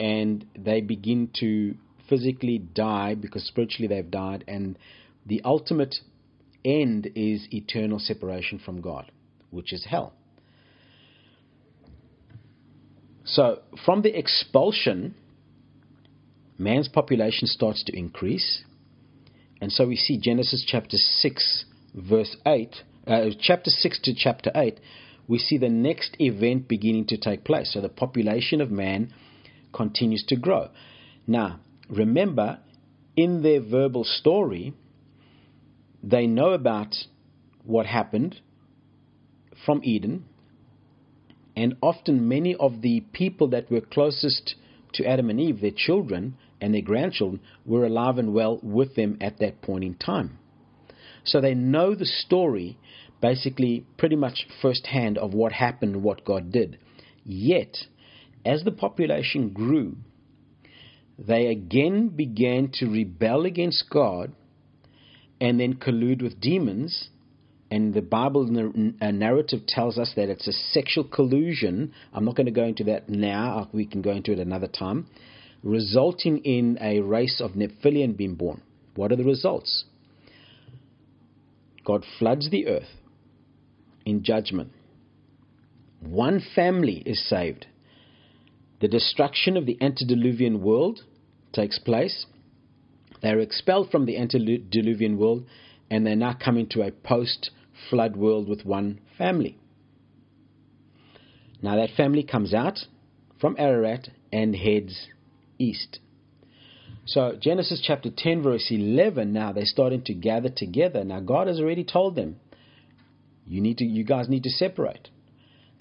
and they begin to physically die because spiritually they've died, and the ultimate end is eternal separation from God, which is hell. So from the expulsion, man's population starts to increase. And so we see Genesis chapter six, verse eight, uh, chapter six to chapter eight, we see the next event beginning to take place. So the population of man continues to grow. Now, remember, in their verbal story, they know about what happened from Eden. And often many of the people that were closest to Adam and Eve, their children and their grandchildren, were alive and well with them at that point in time. So they know the story, basically pretty much firsthand, of what happened, what God did. Yet, as the population grew, they again began to rebel against God and then collude with demons. And the Bible narrative tells us that it's a sexual collusion. I'm not going to go into that now. We can go into it another time. Resulting in a race of Nephilim being born. What are the results? God floods the earth in judgment. One family is saved. The destruction of the antediluvian world takes place. They are expelled from the antediluvian world, and they now come into a post-flood world with one family. Now that family comes out from Ararat and heads east. So Genesis chapter ten verse eleven, now they're starting to gather together. Now God has already told them, you need to, you guys need to separate.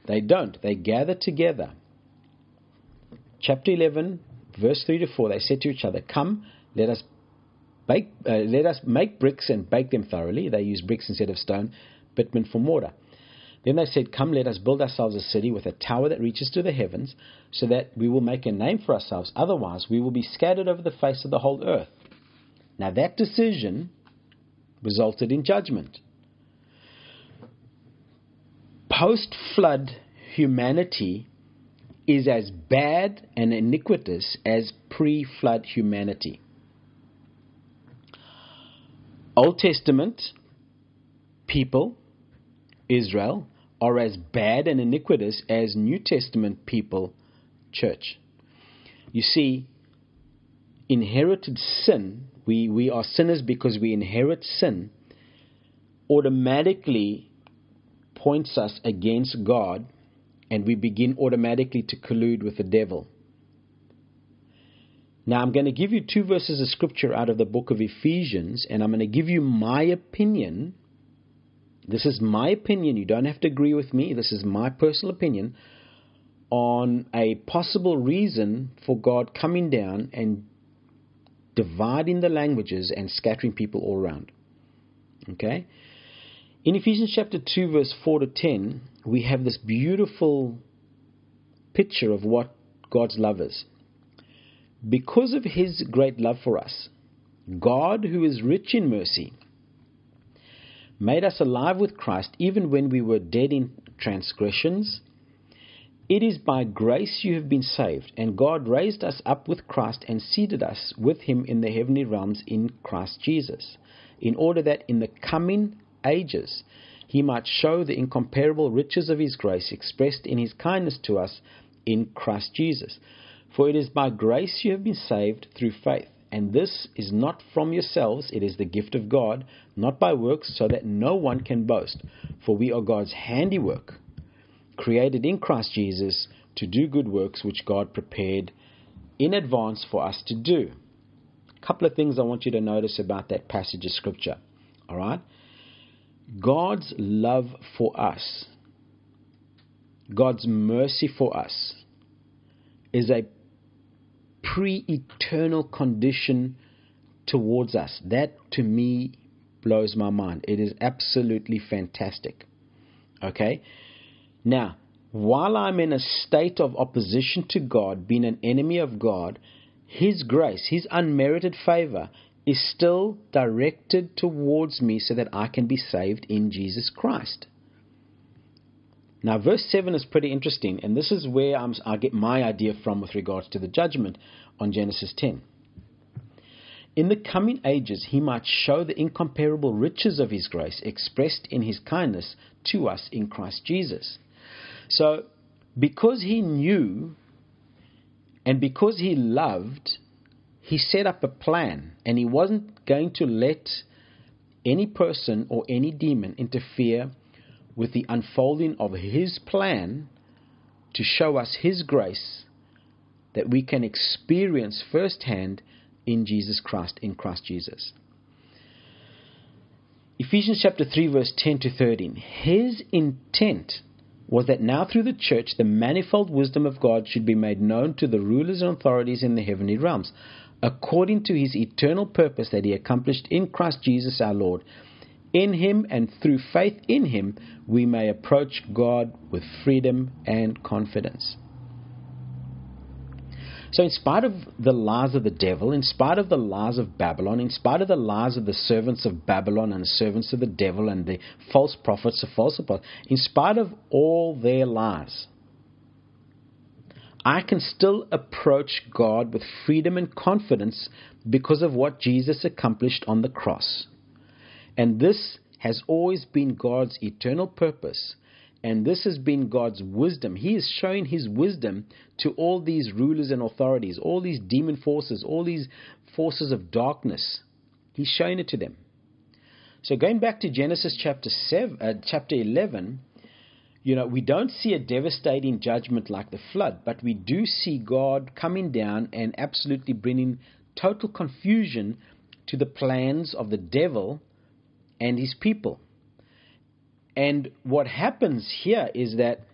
They don't. They gather together. Chapter eleven verse three to four, they said to each other, come, let us Bake, uh, let us make bricks and bake them thoroughly. They used bricks instead of stone, bitumen for mortar. Then they said, come, let us build ourselves a city with a tower that reaches to the heavens, so that we will make a name for ourselves. Otherwise, we will be scattered over the face of the whole earth. Now, that decision resulted in judgment. Post-flood humanity is as bad and iniquitous as pre-flood humanity. Old Testament people, Israel, are as bad and iniquitous as New Testament people, church. You see, inherited sin, we, we are sinners because we inherit sin, automatically points us against God, and we begin automatically to collude with the devil. Now, I'm going to give you two verses of scripture out of the book of Ephesians, and I'm going to give you my opinion. This is my opinion. You don't have to agree with me. This is my personal opinion on a possible reason for God coming down and dividing the languages and scattering people all around. Okay? In Ephesians chapter two, verse four to ten, we have this beautiful picture of what God's love is. Because of his great love for us, God, who is rich in mercy, made us alive with Christ even when we were dead in transgressions. It is by grace you have been saved, and God raised us up with Christ and seated us with him in the heavenly realms in Christ Jesus, in order that in the coming ages he might show the incomparable riches of his grace expressed in his kindness to us in Christ Jesus. For it is by grace you have been saved through faith, and this is not from yourselves, it is the gift of God, not by works, so that no one can boast. For we are God's handiwork, created in Christ Jesus to do good works which God prepared in advance for us to do. A couple of things I want you to notice about that passage of scripture. All right? God's love for us, God's mercy for us, is a pre-eternal condition towards us. That, to me, blows my mind. It is absolutely fantastic. Okay? Now, while I'm in a state of opposition to God, being an enemy of God, his grace, his unmerited favor, is still directed towards me so that I can be saved in Jesus Christ. Now, verse seven is pretty interesting, and this is where I'm, I get my idea from with regards to the judgment on Genesis ten. In the coming ages, he might show the incomparable riches of his grace expressed in his kindness to us in Christ Jesus. So, because he knew And because he loved, he set up a plan, and he wasn't going to let any person or any demon interfere with the unfolding of his plan to show us his grace that we can experience firsthand in Jesus Christ, in Christ Jesus. Ephesians chapter three, verse ten to thirteen. His intent was that now through the church, the manifold wisdom of God should be made known to the rulers and authorities in the heavenly realms, according to his eternal purpose that he accomplished in Christ Jesus our Lord. In him and through faith in him, we may approach God with freedom and confidence. So in spite of the lies of the devil, in spite of the lies of Babylon, in spite of the lies of the servants of Babylon and the servants of the devil and the false prophets of false apostles, in spite of all their lies, I can still approach God with freedom and confidence because of what Jesus accomplished on the cross. And this has always been God's eternal purpose. And this has been God's wisdom. He is showing his wisdom to all these rulers and authorities, all these demon forces, all these forces of darkness. He's showing it to them. So going back to Genesis chapter seven, uh, chapter eleven, you know, we don't see a devastating judgment like the flood, but we do see God coming down and absolutely bringing total confusion to the plans of the devil and his people. And what happens here is that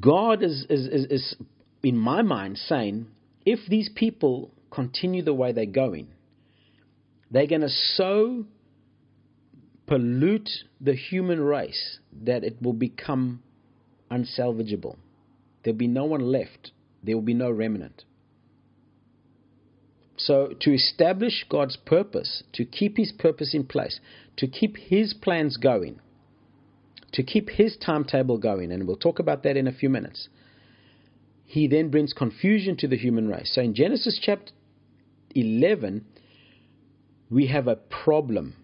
God is, is, is, is, in my mind, saying, if these people continue the way they're going, they're going to so pollute the human race that it will become unsalvageable. There'll be no one left. There will be no remnant. So to establish God's purpose, to keep his purpose in place, to keep his plans going, to keep his timetable going, and we'll talk about that in a few minutes, he then brings confusion to the human race. So in Genesis chapter eleven, we have a problem.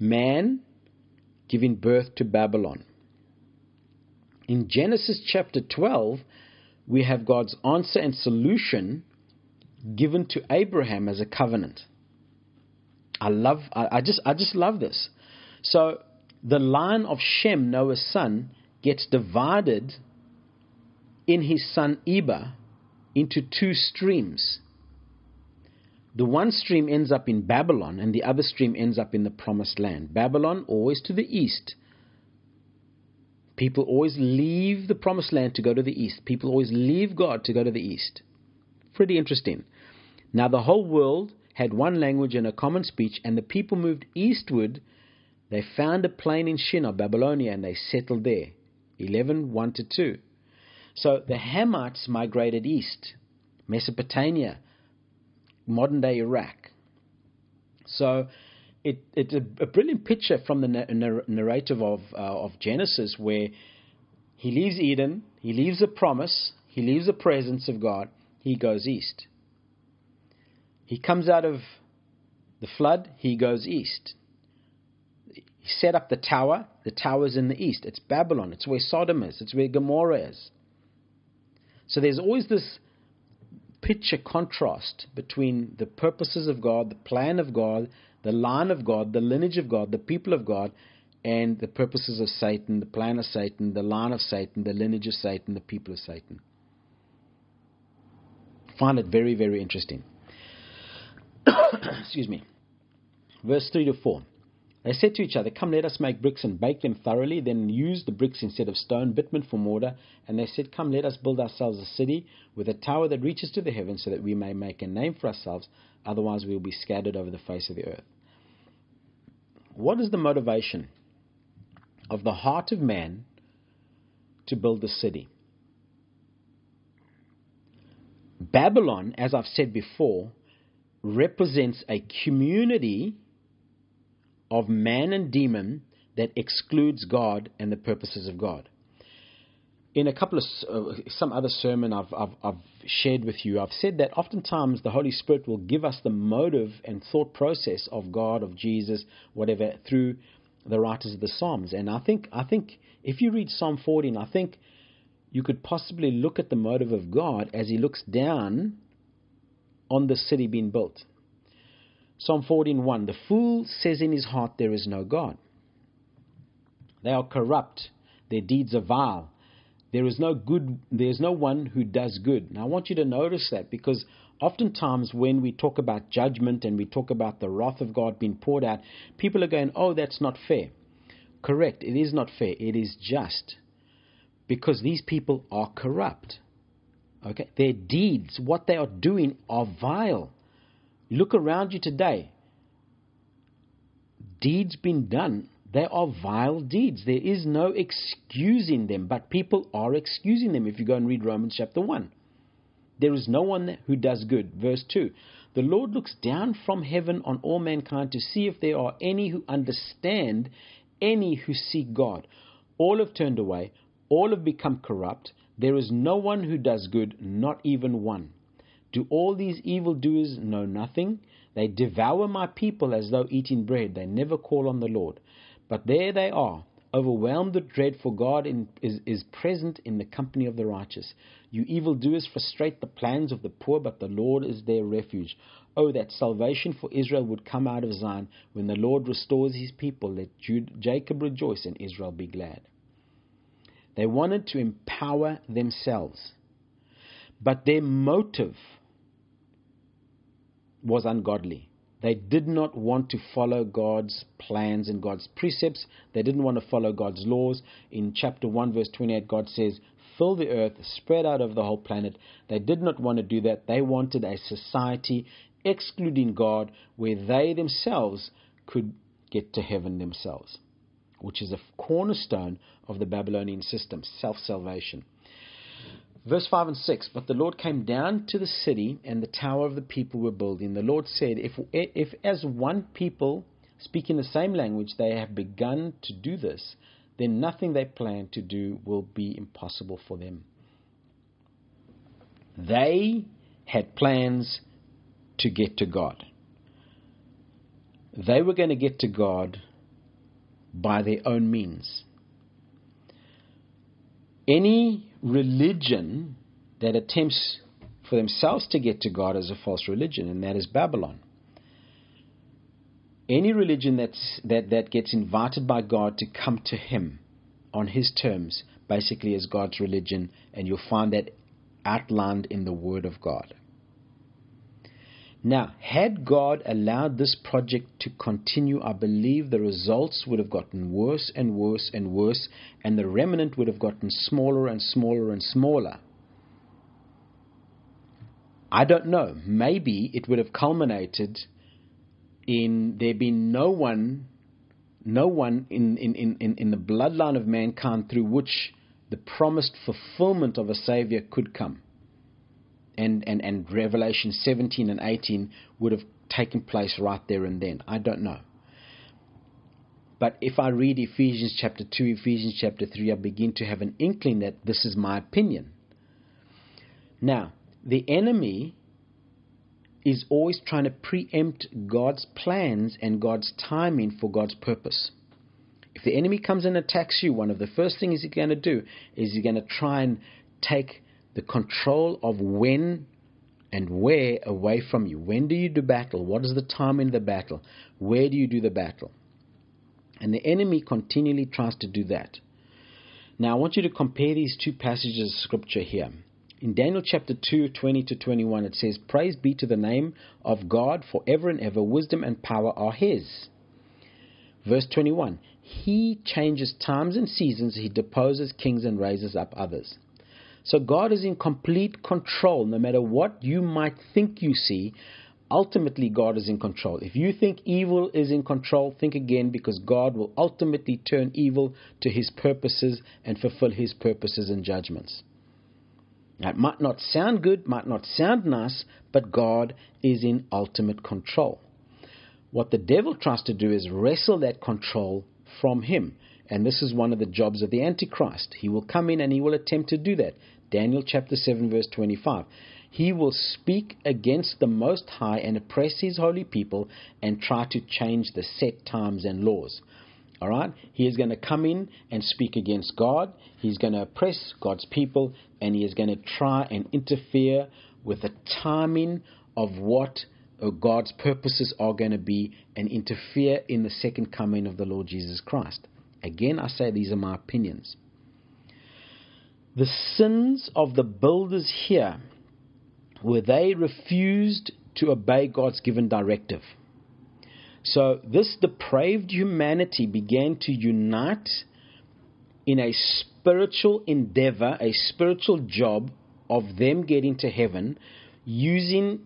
Man giving birth to Babylon. In Genesis chapter twelve, we have God's answer and solution given to Abraham as a covenant. I love, I, I just, I just love this. So the line of Shem, Noah's son, gets divided in his son Eber into two streams. The one stream ends up in Babylon, and the other stream ends up in the promised land. Babylon always to the east. People always leave the promised land to go to the east. People always leave God to go to the east. Pretty interesting. Now the whole world had one language and a common speech, and the people moved eastward. They found a plain in Shinar, Babylonia, and they settled there. eleven, one to two. So the Hamites migrated east, Mesopotamia, modern day Iraq. So it, it's a, a brilliant picture from the narrative of, uh, of Genesis, where he leaves Eden, he leaves the promise, he leaves the presence of God. He goes east. He comes out of the flood. He goes east. He set up the tower. The tower's in the east. It's Babylon. It's where Sodom is. It's where Gomorrah is. So there's always this picture contrast between the purposes of God, the plan of God, the line of God, the lineage of God, the people of God, and the purposes of Satan, the plan of Satan, the line of Satan, the lineage of Satan, the people of Satan. Find it very, very interesting. Excuse me. Verse three to four. They said to each other, "Come, let us make bricks and bake them thoroughly, then use the bricks instead of stone, bitumen for mortar." And they said, "Come, let us build ourselves a city with a tower that reaches to the heavens, so that we may make a name for ourselves, otherwise we will be scattered over the face of the earth." What is the motivation of the heart of man to build the city? Babylon, as I've said before, represents a community of man and demon that excludes God and the purposes of God. In a couple of uh, some other sermon I've, I've, I've shared with you, I've said that oftentimes the Holy Spirit will give us the motive and thought process of God, of Jesus, whatever, through the writers of the Psalms. And I think I think if you read Psalm fourteen, I think you could possibly look at the motive of God as he looks down on the city being built. Psalm fourteen one, the fool says in his heart, there is no God. They are corrupt. Their deeds are vile. There is no good. There is no one who does good. Now, I want you to notice that, because oftentimes when we talk about judgment and we talk about the wrath of God being poured out, people are going, oh, that's not fair. Correct. It is not fair. It is just, because these people are corrupt. Okay, their deeds, what they are doing, are vile. Look around you today. Deeds being done, they are vile deeds. There is no excusing them, but people are excusing them. If you go and read Romans chapter one, there is no one who does good. Verse two, the Lord looks down from heaven on all mankind to see if there are any who understand, any who seek God. All have turned away, all have become corrupt. There is no one who does good, not even one. Do all these evildoers know nothing? They devour my people as though eating bread. They never call on the Lord. But there they are, overwhelmed with dread, for God in, is, is present in the company of the righteous. You evildoers frustrate the plans of the poor, but the Lord is their refuge. Oh, that salvation for Israel would come out of Zion. When the Lord restores his people, let Jude, Jacob rejoice and Israel be glad. They wanted to empower themselves, but their motive was ungodly. They did not want to follow God's plans and God's precepts. They didn't want to follow God's laws. In chapter one verse twenty-eight, God says, fill the earth, spread out over the whole planet. They did not want to do that. They wanted a society excluding God, where they themselves could get to heaven themselves, which is a cornerstone of the Babylonian system, self-salvation. Verse five and six, but the Lord came down to the city and the tower of the people were building. The Lord said, if, if as one people speaking the same language they have begun to do this, then nothing they plan to do will be impossible for them. They had plans to get to God. They were going to get to God by their own means. Any religion that attempts for themselves to get to God is a false religion, and that is Babylon. Any religion that's, that, that gets invited by God to come to him on his terms basically is God's religion, and you'll find that outlined in the Word of God. Now, had God allowed this project to continue, I believe the results would have gotten worse and worse and worse, and the remnant would have gotten smaller and smaller and smaller. I don't know. Maybe it would have culminated in there being no one, no one in, in, in, in the bloodline of mankind through which the promised fulfillment of a Savior could come. And, and, and Revelation seventeen and eighteen would have taken place right there and then. I don't know. But if I read Ephesians chapter two, Ephesians chapter three, I begin to have an inkling that this is my opinion. Now, the enemy is always trying to preempt God's plans and God's timing for God's purpose. If the enemy comes and attacks you, one of the first things he's going to do is he's going to try and take the control of when and where away from you. When do you do battle? What is the time in the battle? Where do you do the battle? And the enemy continually tries to do that. Now, I want you to compare these two passages of scripture here. In Daniel chapter two, twenty to twenty-one, it says, praise be to the name of God forever and ever. Wisdom and power are his. Verse twenty-one, he changes times and seasons. He deposes kings and raises up others. So God is in complete control. No matter what you might think you see, ultimately God is in control. If you think evil is in control, think again, because God will ultimately turn evil to his purposes and fulfill his purposes and judgments. Now, it might not sound good, might not sound nice, but God is in ultimate control. What the devil tries to do is wrestle that control from him. And this is one of the jobs of the Antichrist. He will come in and he will attempt to do that. Daniel chapter seven verse twenty-five. He will speak against the Most High and oppress his holy people and try to change the set times and laws. All right? He is going to come in and speak against God. He's going to oppress God's people, and he is going to try and interfere with the timing of what God's purposes are going to be, and interfere in the second coming of the Lord Jesus Christ. Again, I say these are my opinions. The sins of the builders here were they refused to obey God's given directive. So this depraved humanity began to unite in a spiritual endeavor, a spiritual job of them getting to heaven, using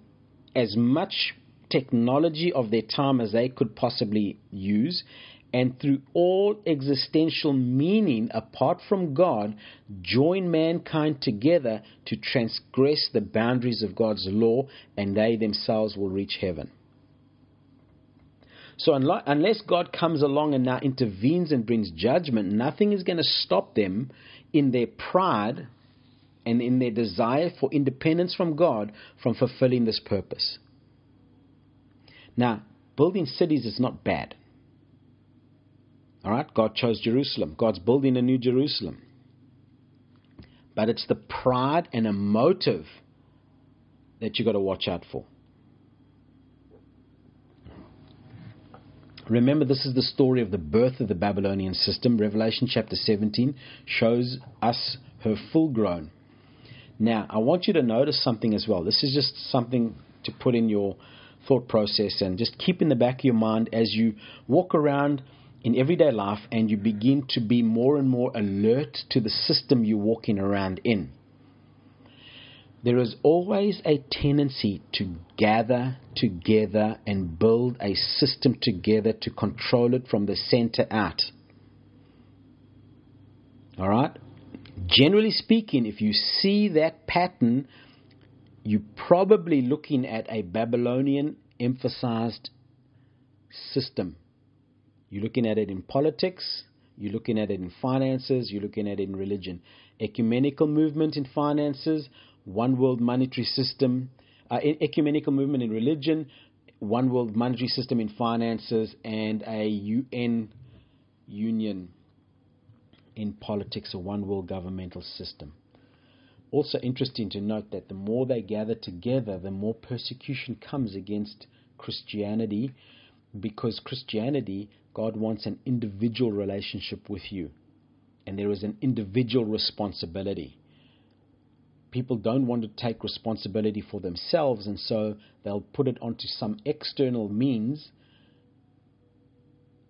as much technology of their time as they could possibly use, and through all existential meaning apart from God, join mankind together to transgress the boundaries of God's law, and they themselves will reach heaven. So unless God comes along and now intervenes and brings judgment, nothing is going to stop them in their pride and in their desire for independence from God from fulfilling this purpose. Now, building cities is not bad. All right? God chose Jerusalem. God's building a new Jerusalem. But it's the pride and a motive that you've got to watch out for. Remember, this is the story of the birth of the Babylonian system. Revelation chapter seventeen shows us her full grown. Now, I want you to notice something as well. This is just something to put in your thought process and just keep in the back of your mind as you walk around in everyday life and you begin to be more and more alert to the system you're walking around in. There is always a tendency to gather together and build a system together to control it from the center out. All right? Generally speaking, if you see that pattern, you're probably looking at a Babylonian emphasized system. You're looking at it in politics. You're looking at it in finances. You're looking at it in religion. Ecumenical movement in finances. One world monetary system, uh, ecumenical movement in religion, one world monetary system in finances, and a U N union in politics, a one world governmental system. Also interesting to note that the more they gather together, the more persecution comes against Christianity, because Christianity, God wants an individual relationship with you, and there is an individual responsibility. People don't want to take responsibility for themselves, and so they'll put it onto some external means.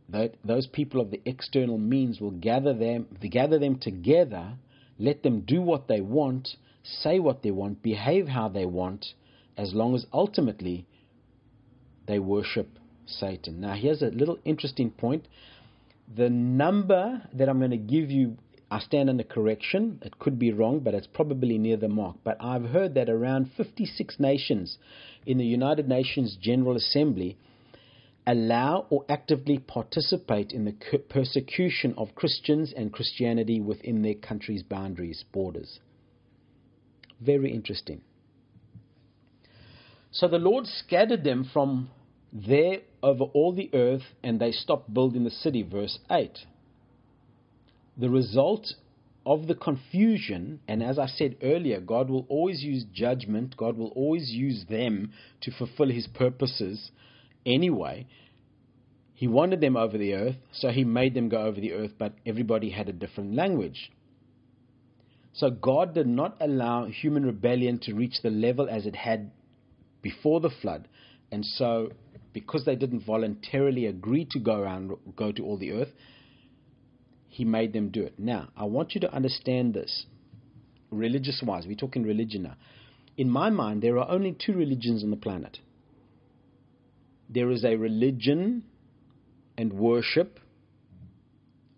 That those people of the external means will gather them, gather them together, let them do what they want, say what they want, behave how they want, as long as ultimately they worship Satan. Now, here's a little interesting point. The number that I'm going to give you, I stand under correction, it could be wrong, but it's probably near the mark. But I've heard that around fifty-six nations in the United Nations General Assembly allow or actively participate in the persecution of Christians and Christianity within their country's boundaries, borders. Very interesting. So the Lord scattered them from there over all the earth, and they stopped building the city, verse eight. The result of the confusion, and as I said earlier, God will always use judgment. God will always use them to fulfill his purposes anyway. He wanted them over the earth, so he made them go over the earth, but everybody had a different language. So God did not allow human rebellion to reach the level as it had before the flood. And so because they didn't voluntarily agree to go around, go to all the earth, he made them do it. Now, I want you to understand this. Religious-wise, we're talking religion now. In my mind, there are only two religions on the planet. There is a religion and worship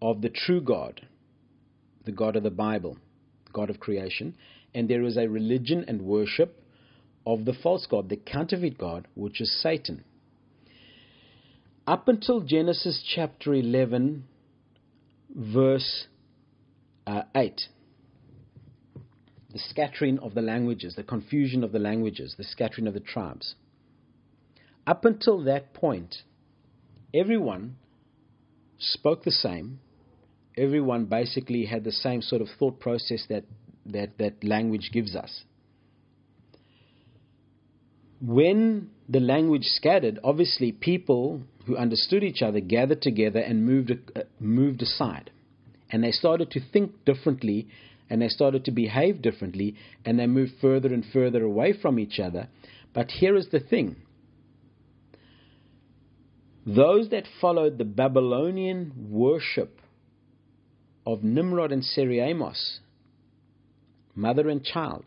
of the true God, the God of the Bible, the God of creation. And there is a religion and worship of the false God, the counterfeit God, which is Satan. Up until Genesis chapter eleven, verse uh, eight, the scattering of the languages, the confusion of the languages, the scattering of the tribes. Up until that point, everyone spoke the same. Everyone basically had the same sort of thought process that that, that language gives us. When the language scattered, obviously people who understood each other gathered together and moved uh, moved aside. And they started to think differently, and they started to behave differently, and they moved further and further away from each other. But here is the thing. Those that followed the Babylonian worship of Nimrod and Seriamos, mother and child,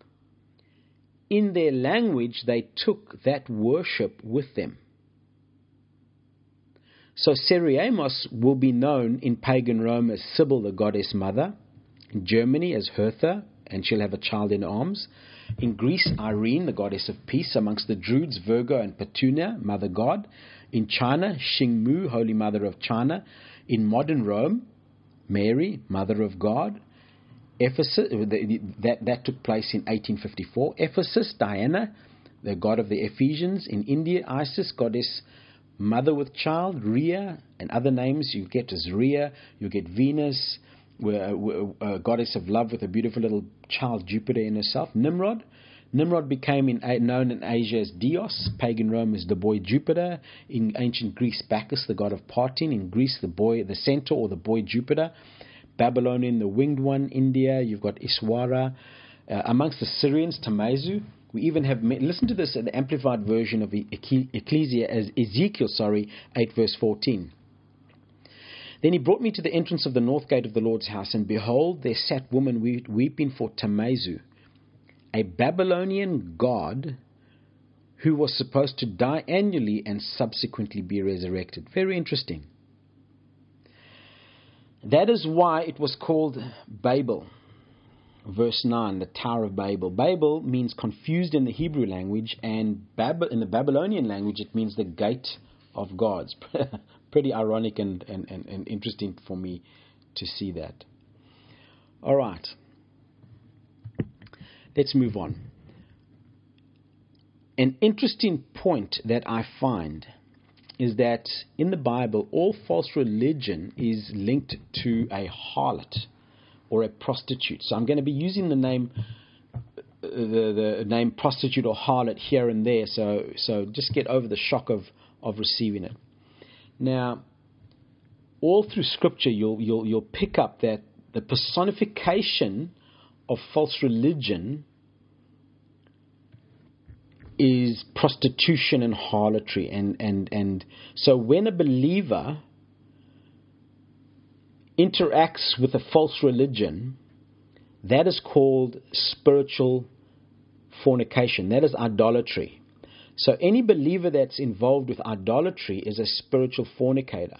in their language, they took that worship with them. So Seriamos will be known in pagan Rome as Sybil, the goddess mother. In Germany as Hertha, and she'll have a child in arms. In Greece, Irene, the goddess of peace. Amongst the Druids, Virgo and Petunia, mother god. In China, Xingmu, holy mother of China. In modern Rome, Mary, mother of God. Ephesus, that, that took place in eighteen fifty-four. Ephesus, Diana, the god of the Ephesians. In India, Isis, goddess mother with child. Rhea, and other names you get as Rhea. You get Venus, a goddess of love with a beautiful little child, Jupiter, in herself. Nimrod. Nimrod became in, known in Asia as Dios, pagan Rome as the boy Jupiter. In ancient Greece, Bacchus, the god of Parting. In Greece, the boy, the centaur or the boy Jupiter. Babylonian, the winged one. India, you've got Iswara. Uh, amongst the Syrians, Tamezu. We even have, listen to this, the amplified version of Ecclesia as Ezekiel, sorry, eight verse fourteen. Then he brought me to the entrance of the north gate of the Lord's house, and behold, there sat woman weeping for Tamezu, a Babylonian god who was supposed to die annually and subsequently be resurrected. Very interesting. That is why it was called Babel. Verse nine, the Tower of Babel. Babel means confused in the Hebrew language, and Babel, in the Babylonian language, it means the gate of gods. Pretty ironic and, and, and, and interesting for me to see that. All right. Let's move on. An interesting point that I find is that in the Bible, all false religion is linked to a harlot or a prostitute. So I'm going to be using the name the, the name prostitute or harlot here and there. So so just get over the shock of, of receiving it. Now, all through Scripture, you'll, you'll, you'll pick up that the personification of false religion is prostitution and harlotry. And, and, and so when a believer interacts with a false religion, that is called spiritual fornication. That is idolatry. So any believer that's involved with idolatry is a spiritual fornicator.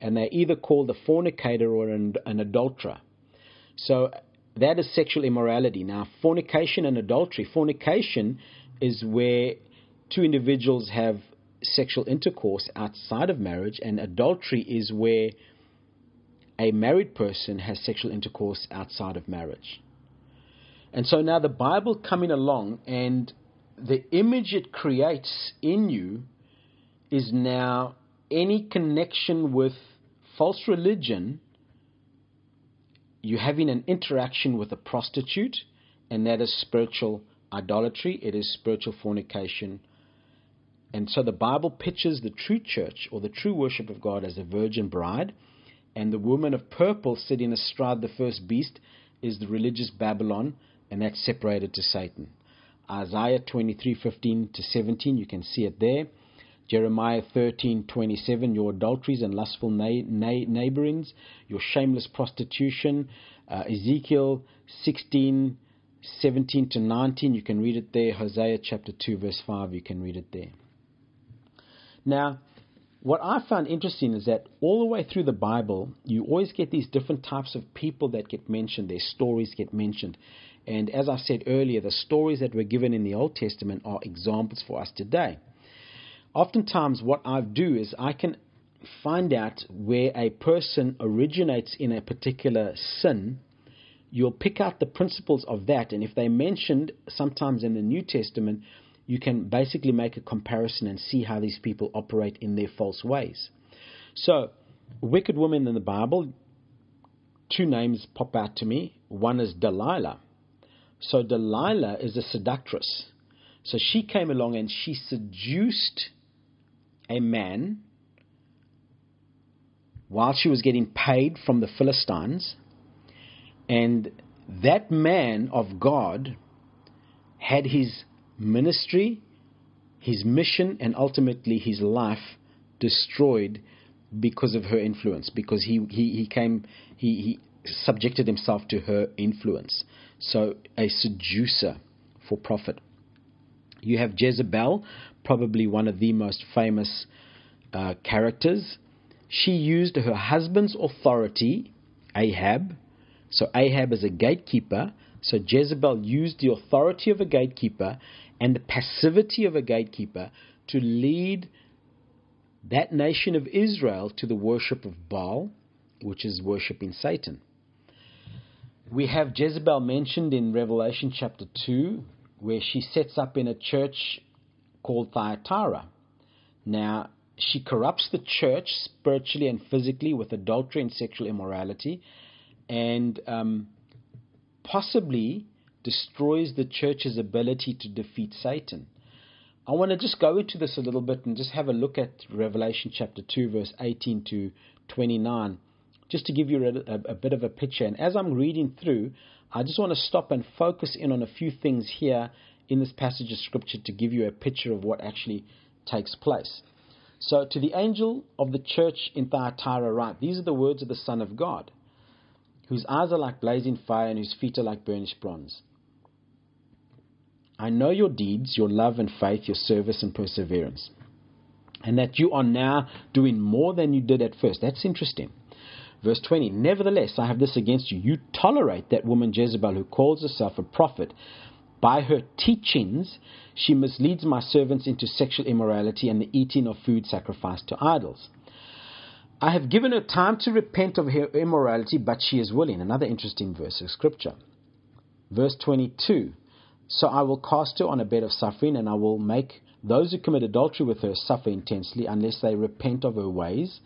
And they're either called a fornicator or an, an adulterer. So that is sexual immorality. Now, fornication and adultery. Fornication is where two individuals have sexual intercourse outside of marriage. And adultery is where a married person has sexual intercourse outside of marriage. And so now the Bible coming along, and the image it creates in you is now any connection with false religion. You're having an interaction with a prostitute, and that is spiritual idolatry. It is spiritual fornication. And so the Bible pictures the true church or the true worship of God as a virgin bride, and the woman of purple sitting astride the first beast is the religious Babylon, and that's separated to Satan. Isaiah twenty-three fifteen to seventeen, you can see it there. Jeremiah thirteen twenty-seven, your adulteries and lustful na- na- neighborings, your shameless prostitution. Uh, Ezekiel sixteen seventeen to nineteen, you can read it there. Hosea chapter two verse five, you can read it there. Now, what I found interesting is that all the way through the Bible, you always get these different types of people that get mentioned, their stories get mentioned. And as I said earlier, the stories that were given in the Old Testament are examples for us today. Oftentimes what I do is I can find out where a person originates in a particular sin. You'll pick out the principles of that, and if they're mentioned sometimes in the New Testament, you can basically make a comparison and see how these people operate in their false ways. So wicked women in the Bible, two names pop out to me. One is Delilah. So Delilah is a seductress. So she came along and she seduced a man while she was getting paid from the Philistines. And that man of God had his ministry, his mission, and ultimately his life destroyed because of her influence, because he, he, he came, he, he subjected himself to her influence. So a seducer for profit. You have Jezebel, probably one of the most famous uh, characters. She used her husband's authority, Ahab. So Ahab is a gatekeeper. So Jezebel used the authority of a gatekeeper and the passivity of a gatekeeper to lead that nation of Israel to the worship of Baal, which is worshiping Satan. We have Jezebel mentioned in Revelation chapter two, where she sets up in a church called Thyatira. Now, she corrupts the church spiritually and physically with adultery and sexual immorality, and um, possibly destroys the church's ability to defeat Satan. I want to just go into this a little bit and just have a look at Revelation chapter two, verse eighteen to twenty-nine, just to give you a, a bit of a picture. And as I'm reading through, I just want to stop and focus in on a few things here in this passage of Scripture to give you a picture of what actually takes place. So, to the angel of the church in Thyatira write, these are the words of the Son of God, whose eyes are like blazing fire and whose feet are like burnished bronze. I know your deeds, your love and faith, your service and perseverance, and that you are now doing more than you did at first. That's interesting. Verse twenty, nevertheless, I have this against you. You tolerate that woman Jezebel, who calls herself a prophet. By her teachings, she misleads my servants into sexual immorality and the eating of food sacrificed to idols. I have given her time to repent of her immorality, but she is willing. Another interesting verse of Scripture. Verse twenty-two. So I will cast her on a bed of suffering, and I will make those who commit adultery with her suffer intensely unless they repent of her ways.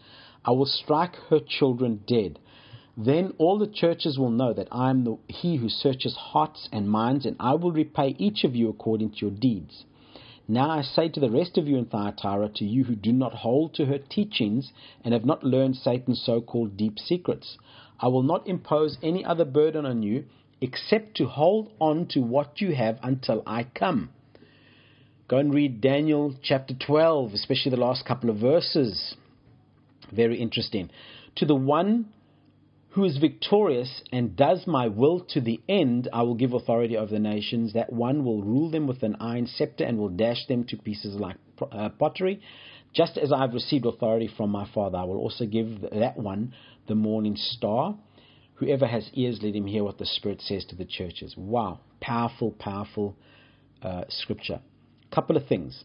I will strike her children dead. Then all the churches will know that I am the, he who searches hearts and minds, and I will repay each of you according to your deeds. Now I say to the rest of you in Thyatira, to you who do not hold to her teachings and have not learned Satan's so-called deep secrets, I will not impose any other burden on you, except to hold on to what you have until I come. Go and read Daniel chapter twelve, especially the last couple of verses. Very interesting. To the one who is victorious and does my will to the end, I will give authority over the nations. That one will rule them with an iron scepter and will dash them to pieces like pottery. Just as I have received authority from my Father, I will also give that one the morning star. Whoever has ears, let him hear what the Spirit says to the churches. Wow, powerful, powerful uh, scripture. Couple of things.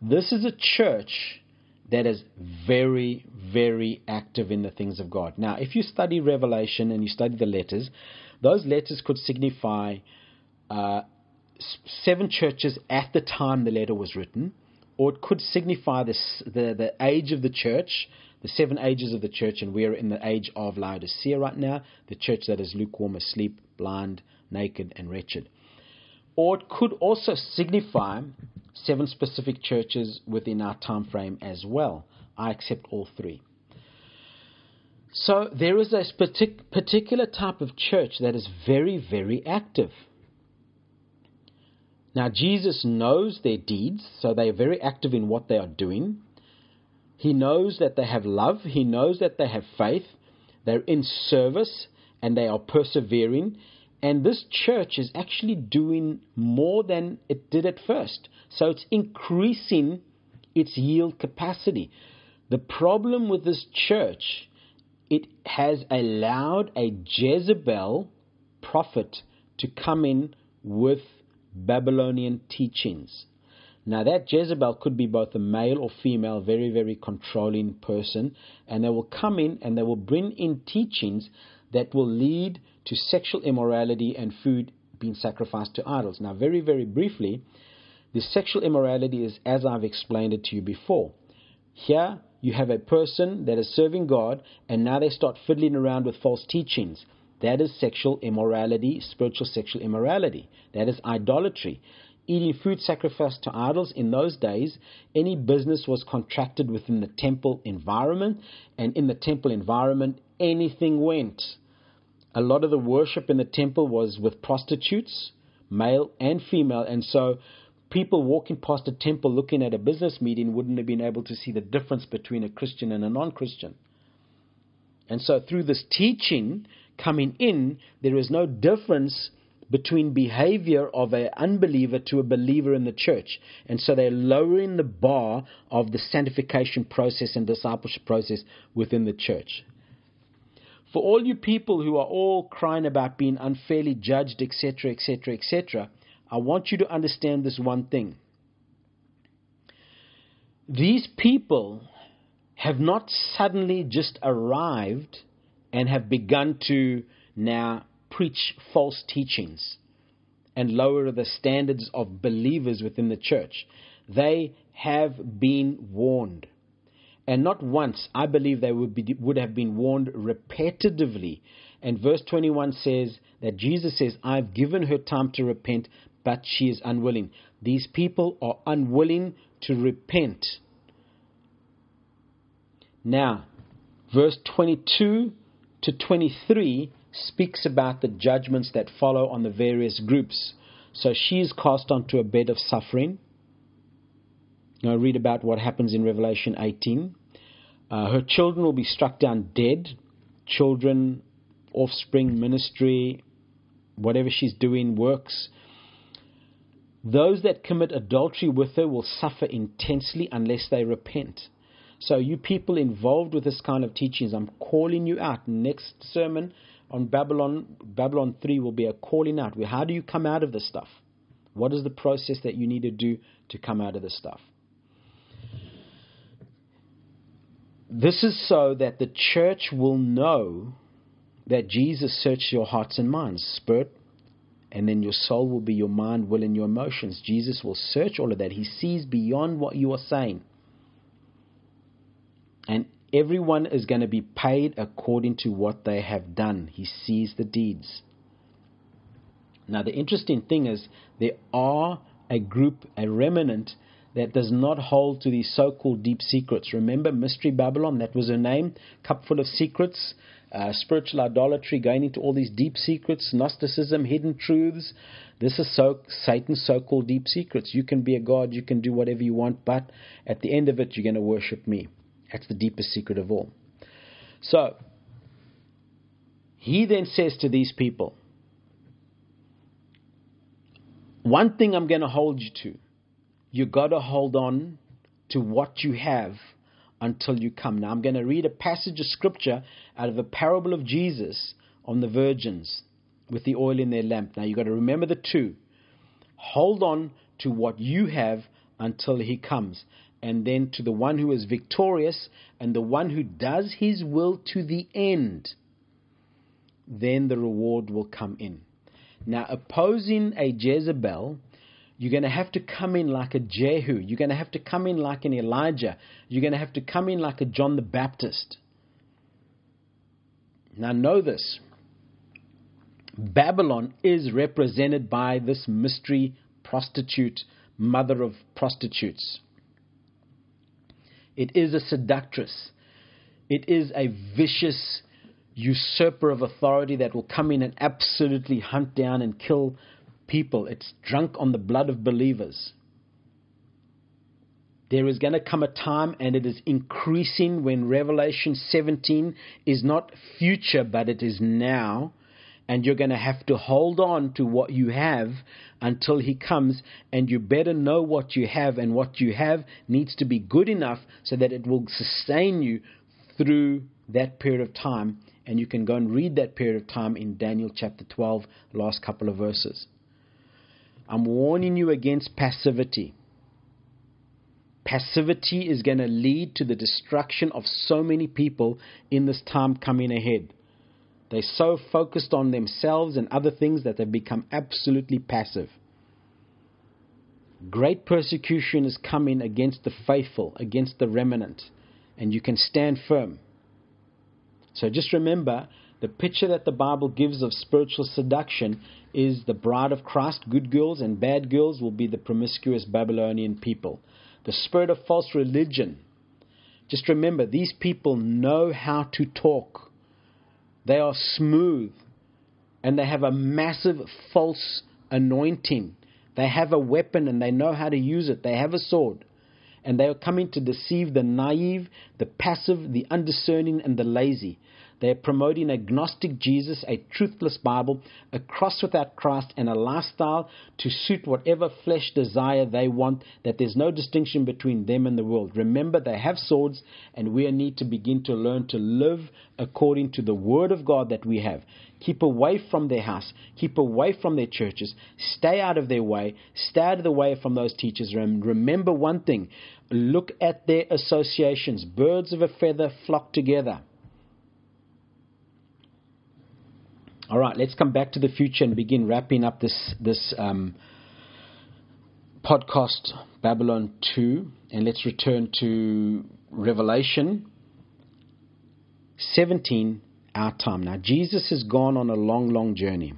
This is a church that is very, very active in the things of God. Now, if you study Revelation and you study the letters, those letters could signify uh, seven churches at the time the letter was written, or it could signify this, the, the age of the church, the seven ages of the church, and we're in the age of Laodicea right now, the church that is lukewarm, asleep, blind, naked, and wretched. Or it could also signify seven specific churches within our time frame as well. I accept all three. So there is a partic- particular type of church that is very, very active. Now, Jesus knows their deeds, so they are very active in what they are doing. He knows that they have love. He knows that they have faith. They're in service and they are persevering. And this church is actually doing more than it did at first. So it's increasing its yield capacity. The problem with this church, it has allowed a Jezebel prophet to come in with Babylonian teachings. Now, that Jezebel could be both a male or female, very, very controlling person. And they will come in and they will bring in teachings that will lead to sexual immorality and food being sacrificed to idols. Now, very, very briefly, the sexual immorality is as I've explained it to you before. Here, you have a person that is serving God, and now they start fiddling around with false teachings. That is sexual immorality, spiritual sexual immorality. That is idolatry. Eating food sacrificed to idols. In those days, any business was contracted within the temple environment, and in the temple environment, anything went. A lot of the worship in the temple was with prostitutes, male and female, and so people walking past a temple looking at a business meeting wouldn't have been able to see the difference between a Christian and a non-Christian. And so through this teaching coming in, there is no difference between behavior of an unbeliever to a believer in the church. And so they're lowering the bar of the sanctification process and discipleship process within the church. For all you people who are all crying about being unfairly judged, et cetera, et cetera, et cetera, I want you to understand this one thing. These people have not suddenly just arrived and have begun to now preach false teachings and lower the standards of believers within the church. They have been warned. And not once, I believe they would be, would have been warned repetitively. And verse twenty-one says that Jesus says, I've given her time to repent, but she is unwilling. These people are unwilling to repent. Now, verse twenty-two to twenty-three speaks about the judgments that follow on the various groups. So she is cast onto a bed of suffering. Now read about what happens in Revelation eighteen. Uh, her children will be struck down dead. Children, offspring, ministry, whatever she's doing works. Those that commit adultery with her will suffer intensely unless they repent. So you people involved with this kind of teachings, I'm calling you out. Next sermon on Babylon, Babylon three will be a calling out. How do you come out of this stuff? What is the process that you need to do to come out of this stuff? This is so that the church will know that Jesus searched your hearts and minds, spirit, and then your soul will be your mind, will, and your emotions. Jesus will search all of that. He sees beyond what you are saying. And everyone is going to be paid according to what they have done. He sees the deeds. Now, the interesting thing is there are a group, a remnant, that does not hold to these so-called deep secrets. Remember Mystery Babylon, that was her name, cup full of secrets, uh, spiritual idolatry, going into all these deep secrets, Gnosticism, hidden truths. This is so Satan's so-called deep secrets. You can be a god, you can do whatever you want, but at the end of it, you're going to worship me. That's the deepest secret of all. So, he then says to these people, one thing I'm going to hold you to. You got to hold on to what you have until you come. Now, I'm going to read a passage of scripture out of the parable of Jesus on the virgins with the oil in their lamp. Now, you've got to remember the two. Hold on to what you have until he comes. And then to the one who is victorious and the one who does his will to the end, then the reward will come in. Now, opposing a Jezebel, you're going to have to come in like a Jehu. You're going to have to come in like an Elijah. You're going to have to come in like a John the Baptist. Now, know this. Babylon is represented by this mystery prostitute, mother of prostitutes. It is a seductress. It is a vicious usurper of authority that will come in and absolutely hunt down and kill people. It's drunk on the blood of believers. There is going to come a time, and it is increasing, when Revelation seventeen is not future, but it is now. And you're going to have to hold on to what you have until he comes. And you better know what you have. And what you have needs to be good enough so that it will sustain you through that period of time. And you can go and read that period of time in Daniel chapter twelve, last couple of verses. I'm warning you against passivity. Passivity is going to lead to the destruction of so many people in this time coming ahead. They're so focused on themselves and other things that they've become absolutely passive. Great persecution is coming against the faithful, against the remnant. and you can stand firm. So just remember, the picture that the Bible gives of spiritual seduction is the bride of Christ. Good girls and bad girls will be the promiscuous Babylonian people. The spirit of false religion. Just remember, these people know how to talk. They are smooth. And they have a massive false anointing. They have a weapon and they know how to use it. They have a sword. And they are coming to deceive the naive, the passive, the undiscerning, and the lazy. They are promoting a Gnostic Jesus, a truthless Bible, a cross without Christ, and a lifestyle to suit whatever flesh desire they want, that there's no distinction between them and the world. Remember, they have swords, and we need to begin to learn to live according to the Word of God that we have. Keep away from their house. Keep away from their churches. Stay out of their way. Stay out of the way from those teachers. And remember one thing. Look at their associations. Birds of a feather flock together. All right, let's come back to the future and begin wrapping up this this um, podcast, Babylon two. And let's return to Revelation seventeen, our time. Now, Jesus has gone on a long, long journey.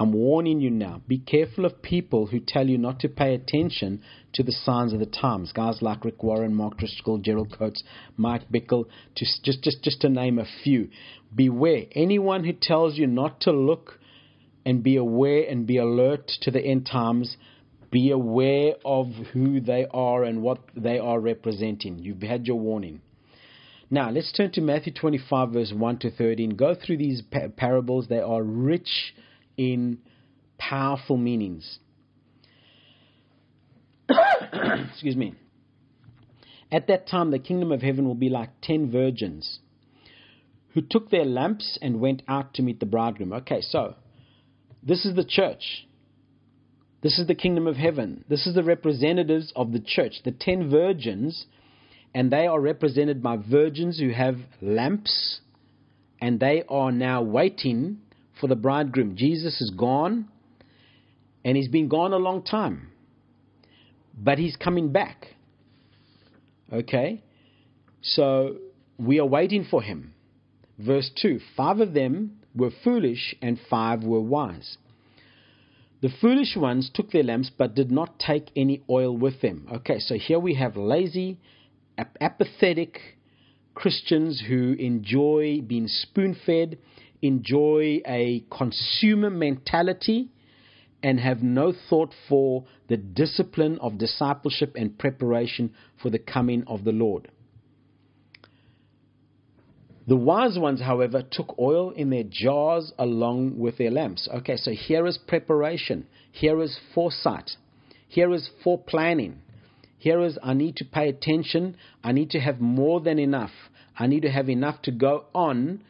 I'm warning you now. Be careful of people who tell you not to pay attention to the signs of the times. Guys like Rick Warren, Mark Driscoll, Gerald Coates, Mike Bickle, just, just, just, just to name a few. Beware. Anyone who tells you not to look and be aware and be alert to the end times, be aware of who they are and what they are representing. You've had your warning. Now, let's turn to Matthew twenty-five, verse one to thirteen. Go through these par- parables. They are rich in powerful meanings. Excuse me. At that time, the kingdom of heaven will be like ten virgins who took their lamps and went out to meet the bridegroom. Okay, so this is the church. This is the kingdom of heaven. This is the representatives of the church, the ten virgins, and they are represented by virgins who have lamps, and they are now waiting for the bridegroom. Jesus is gone, and he's been gone a long time, but he's coming back. Okay, so we are waiting for him. Verse two, five of them were foolish and five were wise. The foolish ones took their lamps but did not take any oil with them. Okay, so here we have lazy, ap- apathetic Christians who enjoy being spoon-fed, enjoy a consumer mentality, and have no thought for the discipline of discipleship and preparation for the coming of the Lord. The wise ones, however, took oil in their jars along with their lamps. Okay, so here is preparation. Here is foresight. Here is foreplanning. Here is, I need to pay attention. I need to have more than enough. I need to have enough to go on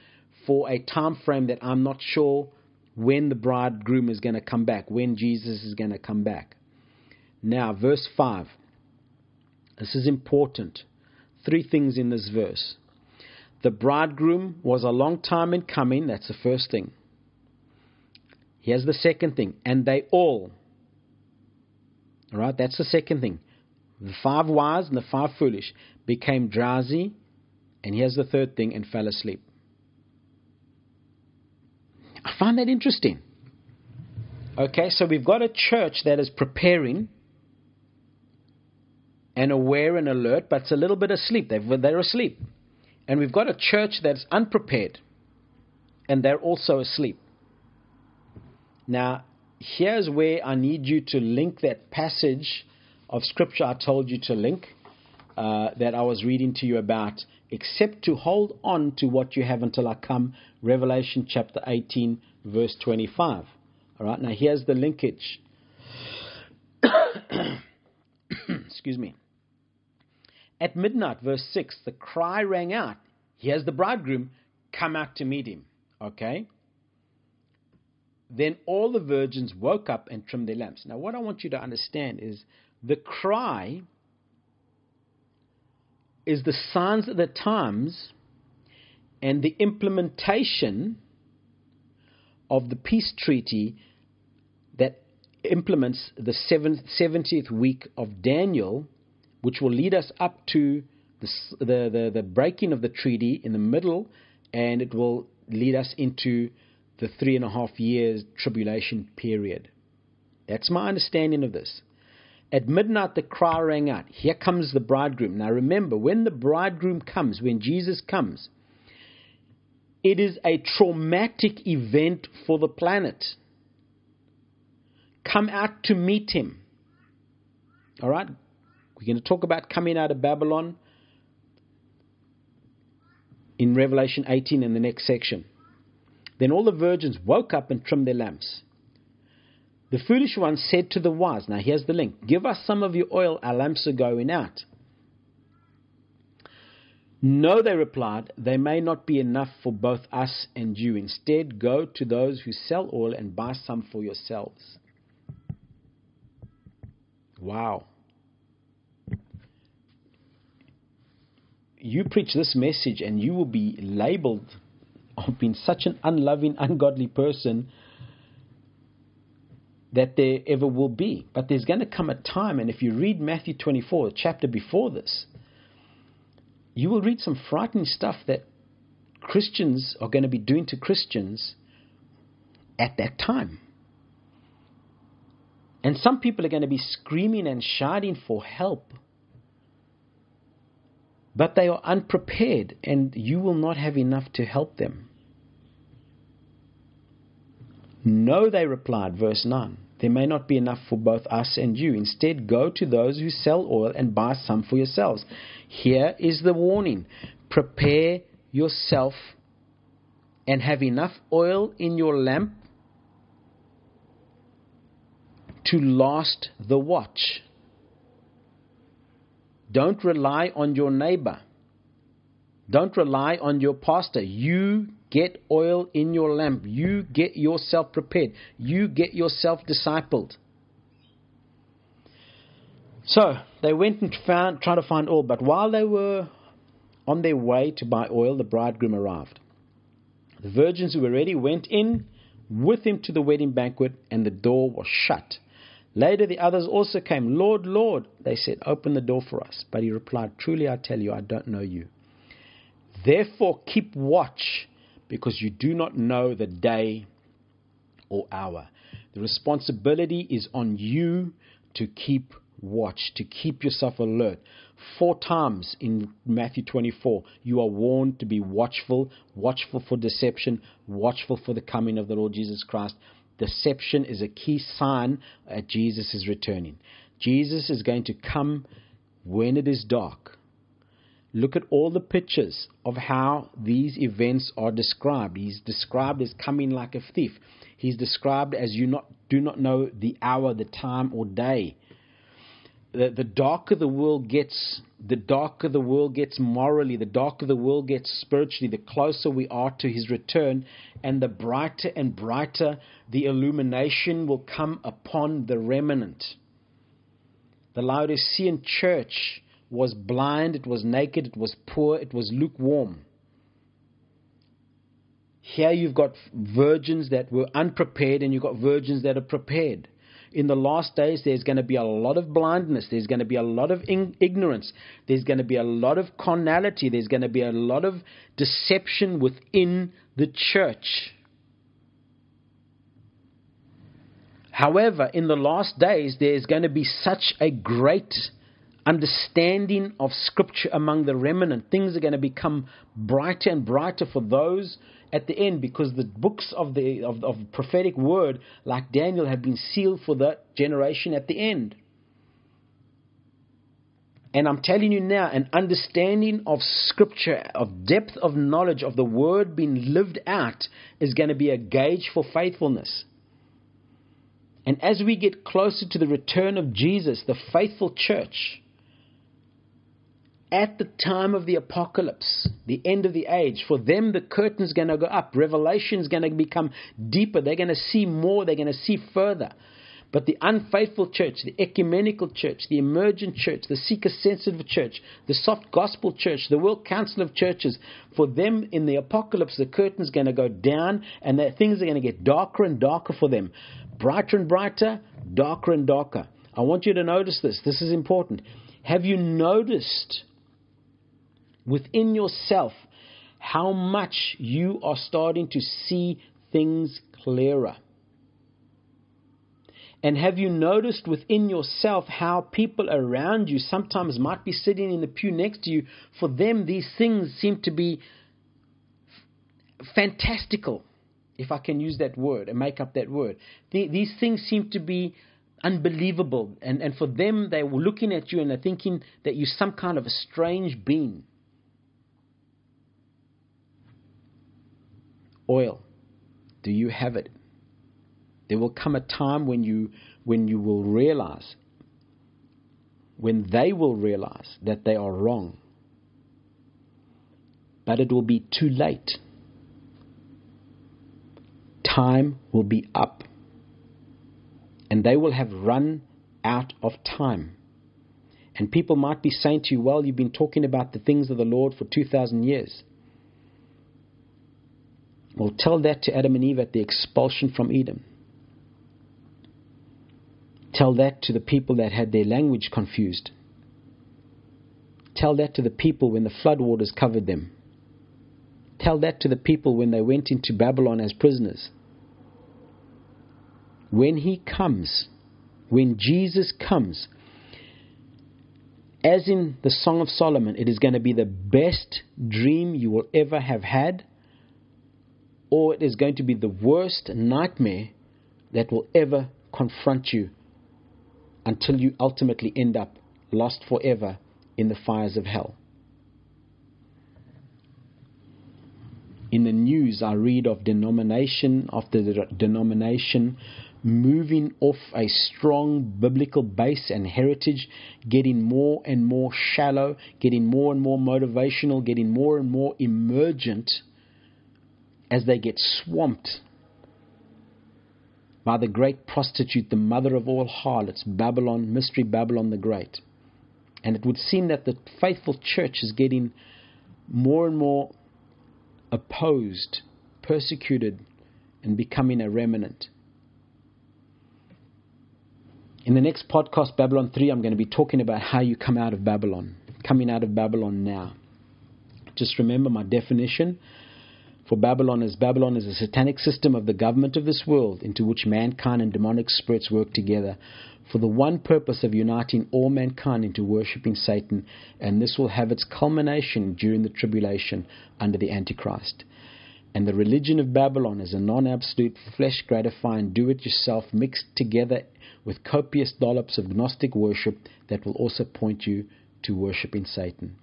for a time frame that I'm not sure when the bridegroom is going to come back, when Jesus is going to come back. Now, verse five. This is important. Three things in this verse. The bridegroom was a long time in coming. That's the first thing. Here's the second thing. And they all. All right, that's the second thing. The five wise and the five foolish became drowsy. And here's the third thing, and fell asleep. I find that interesting. Okay, so we've got a church that is preparing and aware and alert, but it's a little bit asleep. They've, they're asleep. And we've got a church that's unprepared, and they're also asleep. Now, here's where I need you to link that passage of Scripture I told you to link, uh, that I was reading to you about, except to hold on to what you have until I come, Revelation chapter eighteen, verse twenty-five. All right, now here's the linkage. Excuse me. At midnight, verse six, the cry rang out, here's the bridegroom, come out to meet him. Okay? Then all the virgins woke up and trimmed their lamps. Now, what I want you to understand is the cry is the signs of the times and the implementation of the peace treaty that implements the seventieth week of Daniel, which will lead us up to the, the, the, the breaking of the treaty in the middle, and it will lead us into the three and a half years tribulation period. That's my understanding of this. At midnight, the cry rang out, "Here comes the bridegroom." Now remember, when the bridegroom comes, when Jesus comes, it is a traumatic event for the planet. Come out to meet him. All right? We're going to talk about coming out of Babylon in Revelation eighteen in the next section. Then all the virgins woke up and trimmed their lamps. The foolish one said to the wise, now here's the link, "Give us some of your oil, our lamps are going out." "No," they replied, "there may not be enough for both us and you. Instead, go to those who sell oil and buy some for yourselves." Wow. You preach this message and you will be labeled of being such an unloving, ungodly person that there ever will be. But there's going to come a time, and if you read Matthew twenty-four, the chapter before this, you will read some frightening stuff that Christians are going to be doing to Christians at that time. And some people are going to be screaming and shouting for help, but they are unprepared, and you will not have enough to help them. "No," they replied, verse nine, "there may not be enough for both us and you. Instead, go to those who sell oil and buy some for yourselves." Here is the warning. Prepare yourself and have enough oil in your lamp to last the watch. Don't rely on your neighbor. Don't rely on your pastor. You get oil in your lamp. You get yourself prepared. You get yourself discipled. So they went and found, tried to find oil, but while they were on their way to buy oil, the bridegroom arrived. The virgins who were ready went in with him to the wedding banquet, and the door was shut. Later the others also came. "Lord, Lord," they said, "open the door for us." But he replied, "Truly I tell you, I don't know you. Therefore keep watch, because you do not know the day or hour." The responsibility is on you to keep watch, to keep yourself alert. Four times in Matthew twenty-four, you are warned to be watchful, watchful for deception, watchful for the coming of the Lord Jesus Christ. Deception is a key sign that Jesus is returning. Jesus is going to come when it is dark. Look at all the pictures of how these events are described. He's described as coming like a thief. He's described as you not do not know the hour, the time, or day. The, the darker the world gets, the darker the world gets morally, the darker the world gets spiritually, the closer we are to his return, and the brighter and brighter the illumination will come upon the remnant. The Laodicean church was blind, it was naked, it was poor, it was lukewarm. Here you've got virgins that were unprepared, and you've got virgins that are prepared. In the last days, there's going to be a lot of blindness, there's going to be a lot of ignorance, there's going to be a lot of carnality, there's going to be a lot of deception within the church. However, in the last days, there's going to be such a great understanding of scripture among the remnant. Things are going to become brighter and brighter for those at the end, because the books of the of, of prophetic word, like Daniel, have been sealed for that generation at the end. And I'm telling you now, an understanding of scripture, of depth of knowledge of the word being lived out, is going to be a gauge for faithfulness. And as we get closer to the return of Jesus, the faithful church, at the time of the apocalypse, the end of the age, for them the curtain's going to go up. Revelation's going to become deeper. They're going to see more. They're going to see further. But the unfaithful church, the ecumenical church, the emergent church, the seeker-sensitive church, the soft gospel church, the world council of churches, for them in the apocalypse, the curtain's going to go down, and that things are going to get darker and darker for them. Brighter and brighter, darker and darker. I want you to notice this. This is important. Have you noticed within yourself how much you are starting to see things clearer. And have you noticed within yourself how people around you sometimes might be sitting in the pew next to you? For them, these things seem to be fantastical, if I can use that word and make up that word. These things seem to be unbelievable. And, and for them, they were looking at you and they're thinking that you're some kind of a strange being. Oil, do you have it? There will come a time when you when you will realize, when they will realize that they are wrong. But it will be too late. Time will be up. And they will have run out of time. And people might be saying to you, well, you've been talking about the things of the Lord for two thousand years. Well, tell that to Adam and Eve at the expulsion from Eden. Tell that to the people that had their language confused. Tell that to the people when the floodwaters covered them. Tell that to the people when they went into Babylon as prisoners. When he comes, when Jesus comes, as in the Song of Solomon, it is going to be the best dream you will ever have had, or it is going to be the worst nightmare that will ever confront you, until you ultimately end up lost forever in the fires of hell. In the news, I read of denomination after denomination moving off a strong biblical base and heritage, getting more and more shallow, getting more and more motivational, getting more and more emergent as they get swamped by the great prostitute, the mother of all harlots, Babylon, mystery Babylon the Great. And it would seem that the faithful church is getting more and more opposed, persecuted, and becoming a remnant. In the next podcast, Babylon three, I'm going to be talking about how you come out of Babylon, coming out of Babylon now. Just remember my definition. For Babylon is Babylon is a satanic system of the government of this world into which mankind and demonic spirits work together for the one purpose of uniting all mankind into worshipping Satan, and this will have its culmination during the tribulation under the Antichrist. And the religion of Babylon is a non-absolute, flesh-gratifying, do-it-yourself mixed together with copious dollops of Gnostic worship that will also point you to worshipping Satan.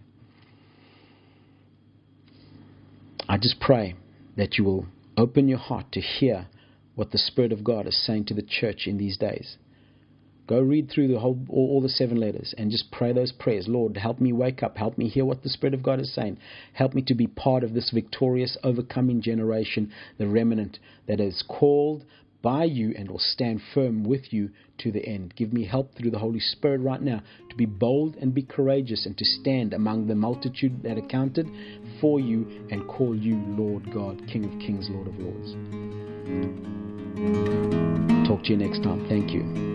I just pray that you will open your heart to hear what the Spirit of God is saying to the church in these days. Go read through the whole, all, all the seven letters and just pray those prayers. Lord, help me wake up. Help me hear what the Spirit of God is saying. Help me to be part of this victorious, overcoming generation, the remnant that is called by you and will stand firm with you to the end. Give me help through the Holy Spirit right now to be bold and be courageous and to stand among the multitude that are counted for you and call you Lord God, King of Kings, Lord of Lords. Talk to you next time. Thank you.